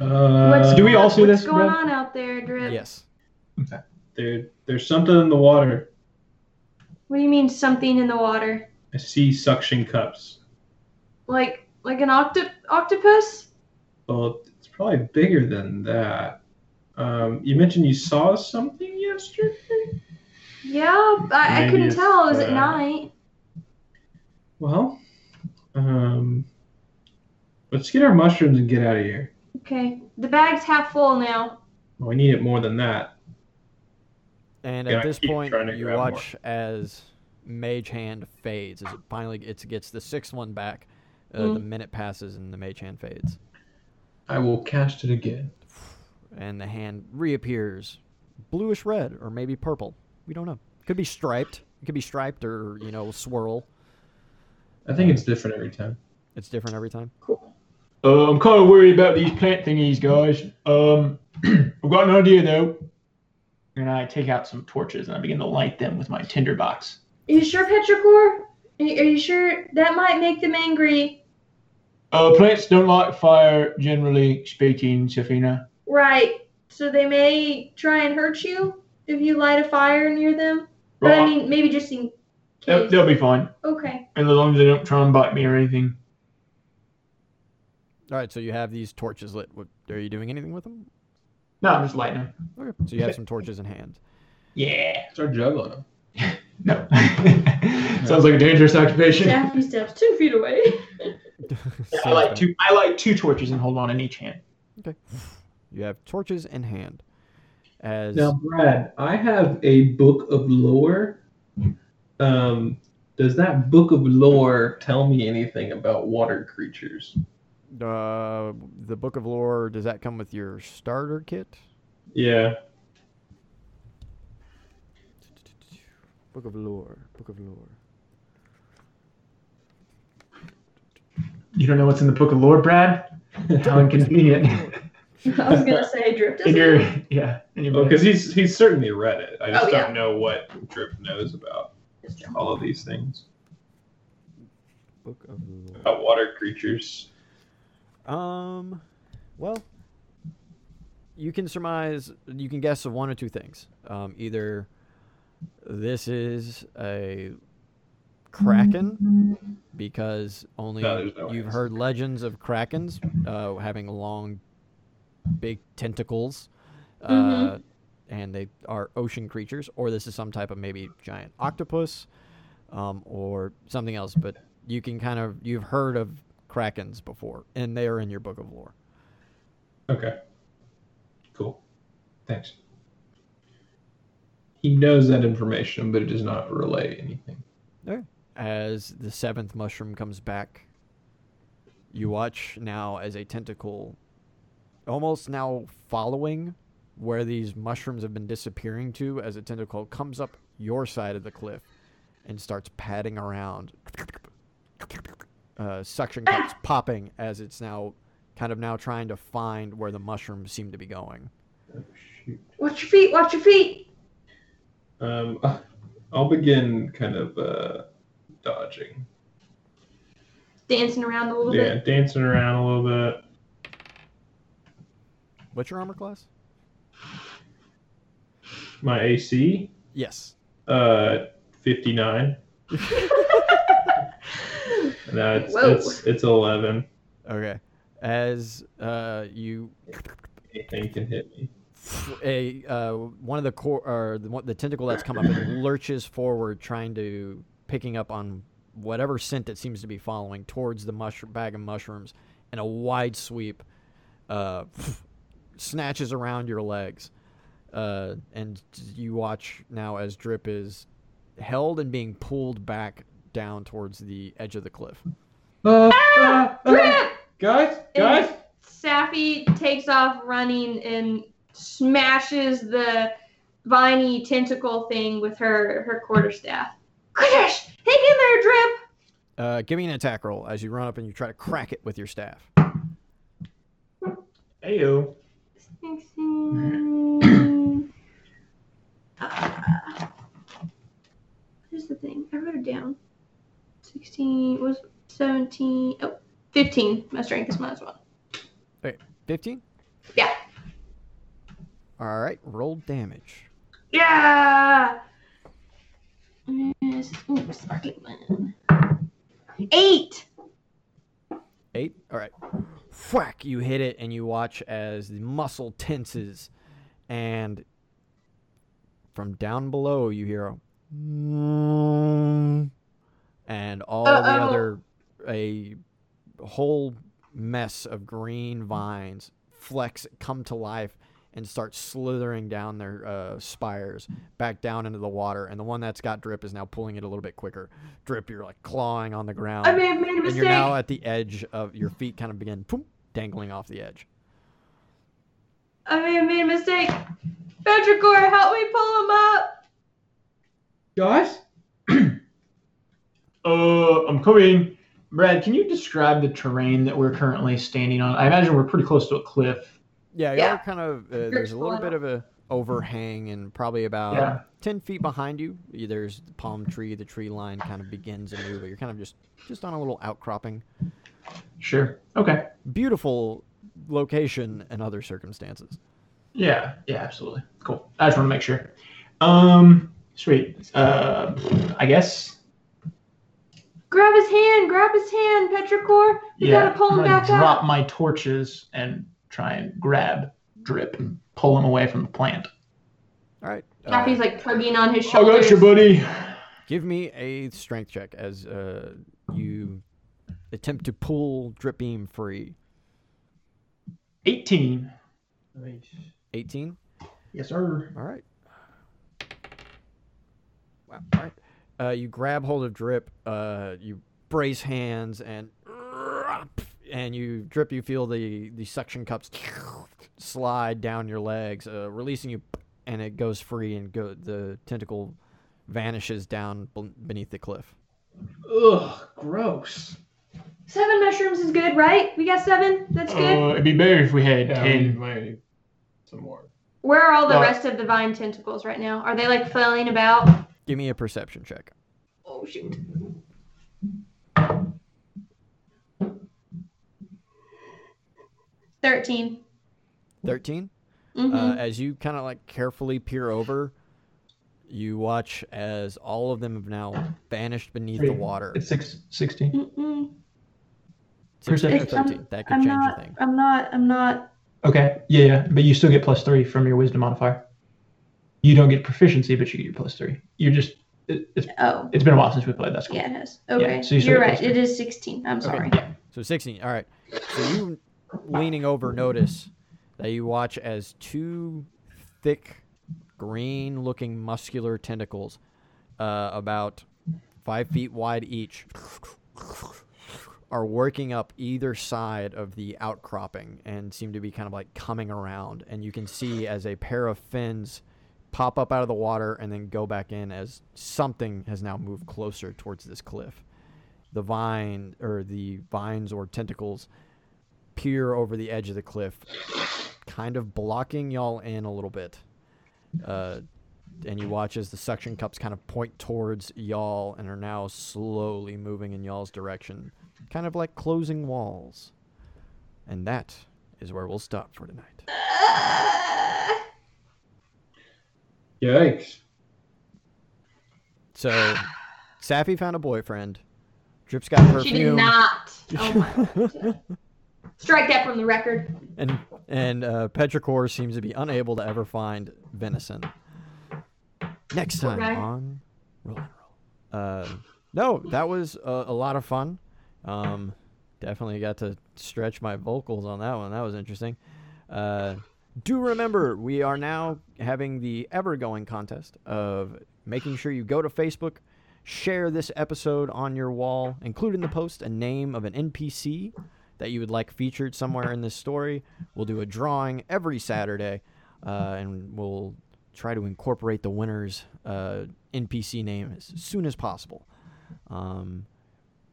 Do we all see this? What's going on out there, Drip? Yes. Okay. There's something in the water. What do you mean, something in the water? I see suction cups. Like an octopus? Well, it's probably bigger than that. You mentioned you saw something yesterday? Yeah, I couldn't tell. It was at night. Well, let's get our mushrooms and get out of here. Okay. The bag's half full now. Well, we need it more than that. And at this point, you watch as Mage Hand fades. As it finally gets the sixth one back. The minute passes and the Mage Hand fades. I will cast it again. And the hand reappears bluish red or maybe purple. We don't know. Could be striped. It could be striped or, swirl. I think it's different every time. It's different every time? Cool. I'm kind of worried about these plant thingies, guys. I've got an idea, though. And I take out some torches and I begin to light them with my tinderbox. Are you sure, Petrichor? Are you sure? That might make them angry. Plants don't like fire, generally speaking, Saphina. Right, so they may try and hurt you if you light a fire near them. But right. I mean, maybe just in case. They'll be fine. Okay. And as long as they don't try and bite me or anything. All right, so you have these torches lit. Are you doing anything with them? No, I'm just lighting them. Okay, so you have some torches in hand. Yeah. Start juggling them. No. Sounds like a dangerous occupation. Yeah, he steps 2 feet away. I light 2 torches and hold on in each hand. Okay. You have torches in hand. Now, Brad, I have a book of lore. Does that book of lore tell me anything about water creatures? The book of lore, does that come with your starter kit? Yeah. Book of lore. You don't know what's in the book of lore, Brad? How inconvenient. I was gonna say Drip doesn't. Because he's certainly read it. I just don't know what Drip knows about all of these things. Book of Lore. About water creatures. Well, you can surmise, you can guess of one or two things. Either this is a kraken, because you've heard legends of krakens having long, big tentacles, and they are ocean creatures, or this is some type of maybe giant octopus, or something else, but you've heard of krakens before, and they are in your book of lore. Okay. Cool. Thanks. He knows that information, but it does not relay anything. Okay. As the 7th mushroom comes back, you watch now as a tentacle almost now following where these mushrooms have been disappearing to, as a tentacle comes up your side of the cliff and starts padding around. Suction cups popping as it's now kind of trying to find where the mushrooms seem to be going. Oh, shoot. Watch your feet! I'll begin kind of dodging. Dancing around a little bit. What's your armor class? My AC? Yes. 59. No, it's 11. Okay. As anything can hit me. One of the the tentacle that's come up and lurches forward, picking up on whatever scent it seems to be following towards the bag of mushrooms, in a wide sweep. Snatches around your legs, and you watch now as Drip is held and being pulled back down towards the edge of the cliff. Drip! Guys! And Safi takes off running and smashes the viney tentacle thing with her quarterstaff. Crash! Hey, get in there, Drip! Give me an attack roll as you run up and you try to crack it with your staff. Ayo. 16. Here's the thing. I wrote it down. 16 was 17. Oh, 15. My strength is mine as well. Wait, 15? Yeah. All right, roll damage. Yeah! Ooh, sparkling one. 8! 8? All right. Whack! You hit it, and you watch as the muscle tenses, and from down below you hear a and all the other a whole mess of green vines flex come to life and start slithering down their spires back down into the water. And the one that's got Drip is now pulling it a little bit quicker. Drip, you're like clawing on the ground. I may have made a mistake. And you're now at the edge of your feet kind of begin poof, dangling off the edge. I may have made a mistake. Petrichor, help me pull him up. Josh? I'm coming. Brad, can you describe the terrain that we're currently standing on? I imagine we're pretty close to a cliff. Yeah, y'all are kind of, there's a little bit of a overhang and probably about 10 feet behind you. There's the palm tree, the tree line kind of begins anew, but you're kind of just on a little outcropping. Sure. Okay. Beautiful location and other circumstances. Yeah, absolutely. Cool. I just want to make sure. Sweet. I guess. Grab his hand, Petrichor. You got to pull him back up. Drop my torches and try and grab Drip and pull him away from the plant. All right. Jaffy's like tugging on his shoulders. I got you, buddy. Give me a strength check as you attempt to pull Drip Beam free. 18. 18? Yes, sir. All right. Wow. All right. You grab hold of Drip. You brace hands and you Drip. You feel the suction cups slide down your legs, releasing you, and it goes free. And the tentacle vanishes down beneath the cliff. Ugh, gross. 7 mushrooms is good, right? We got 7. That's good. It'd be better if we had 10. Some more. Where are all the rest of the vine tentacles right now? Are they like flailing about? Give me a perception check. Oh shoot. 13. 13? Mm-hmm. As you kind of like carefully peer over, you watch as all of them have now vanished beneath the water. It's 16. Mm-mm. 16 or 13. That could change a thing. I'm not. Okay. Yeah. But you still get plus 3 from your wisdom modifier. You don't get proficiency, but you get your plus 3. You're just. It's been a while since we played. That's cool. Yeah, it is. Okay. Yeah, so you're right. It is 16. I'm sorry. Okay. Yeah. So 16. All right. So you. Leaning over, notice that you watch as 2 thick, green-looking muscular tentacles, about 5 feet wide each, are working up either side of the outcropping and seem to be kind of like coming around. And you can see as a pair of fins pop up out of the water and then go back in as something has now moved closer towards this cliff. The vines or tentacles peer over the edge of the cliff, kind of blocking y'all in a little bit. And you watch as the suction cups kind of point towards y'all and are now slowly moving in y'all's direction, kind of like closing walls. And that is where we'll stop for tonight. Yikes. So, Safi found a boyfriend. Drip's got perfume. She did not. Oh my God. Strike that from the record. And Petrichor seems to be unable to ever find venison. Next time on Roll 'n Role. No, that was a lot of fun. Definitely got to stretch my vocals on that one. That was interesting. Do remember, we are now having the ever-going contest of making sure you go to Facebook, share this episode on your wall, include in the post a name of an NPC that you would like featured somewhere in this story. We'll do a drawing every Saturday. and we'll try to incorporate the winner's NPC name as soon as possible.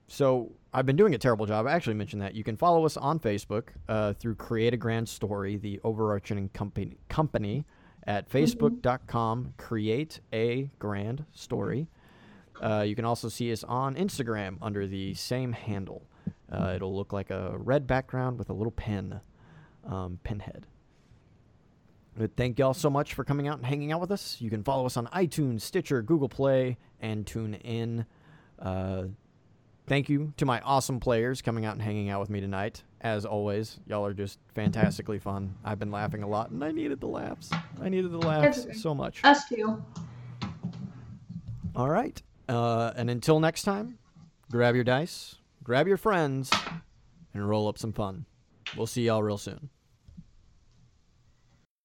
So I've been doing a terrible job. I actually mentioned that. You can follow us on Facebook through Create a Grand Story, the overarching company at facebook.com, Create a Grand Story. You can also see us on Instagram under the same handle. It'll look like a red background with a little pinhead. But thank y'all so much for coming out and hanging out with us. You can follow us on iTunes, Stitcher, Google Play, and TuneIn. Thank you to my awesome players coming out and hanging out with me tonight. As always, y'all are just fantastically fun. I've been laughing a lot, and I needed the laughs. So much. Us too. All right. And until next time, grab your dice, grab your friends, and roll up some fun. We'll see y'all real soon.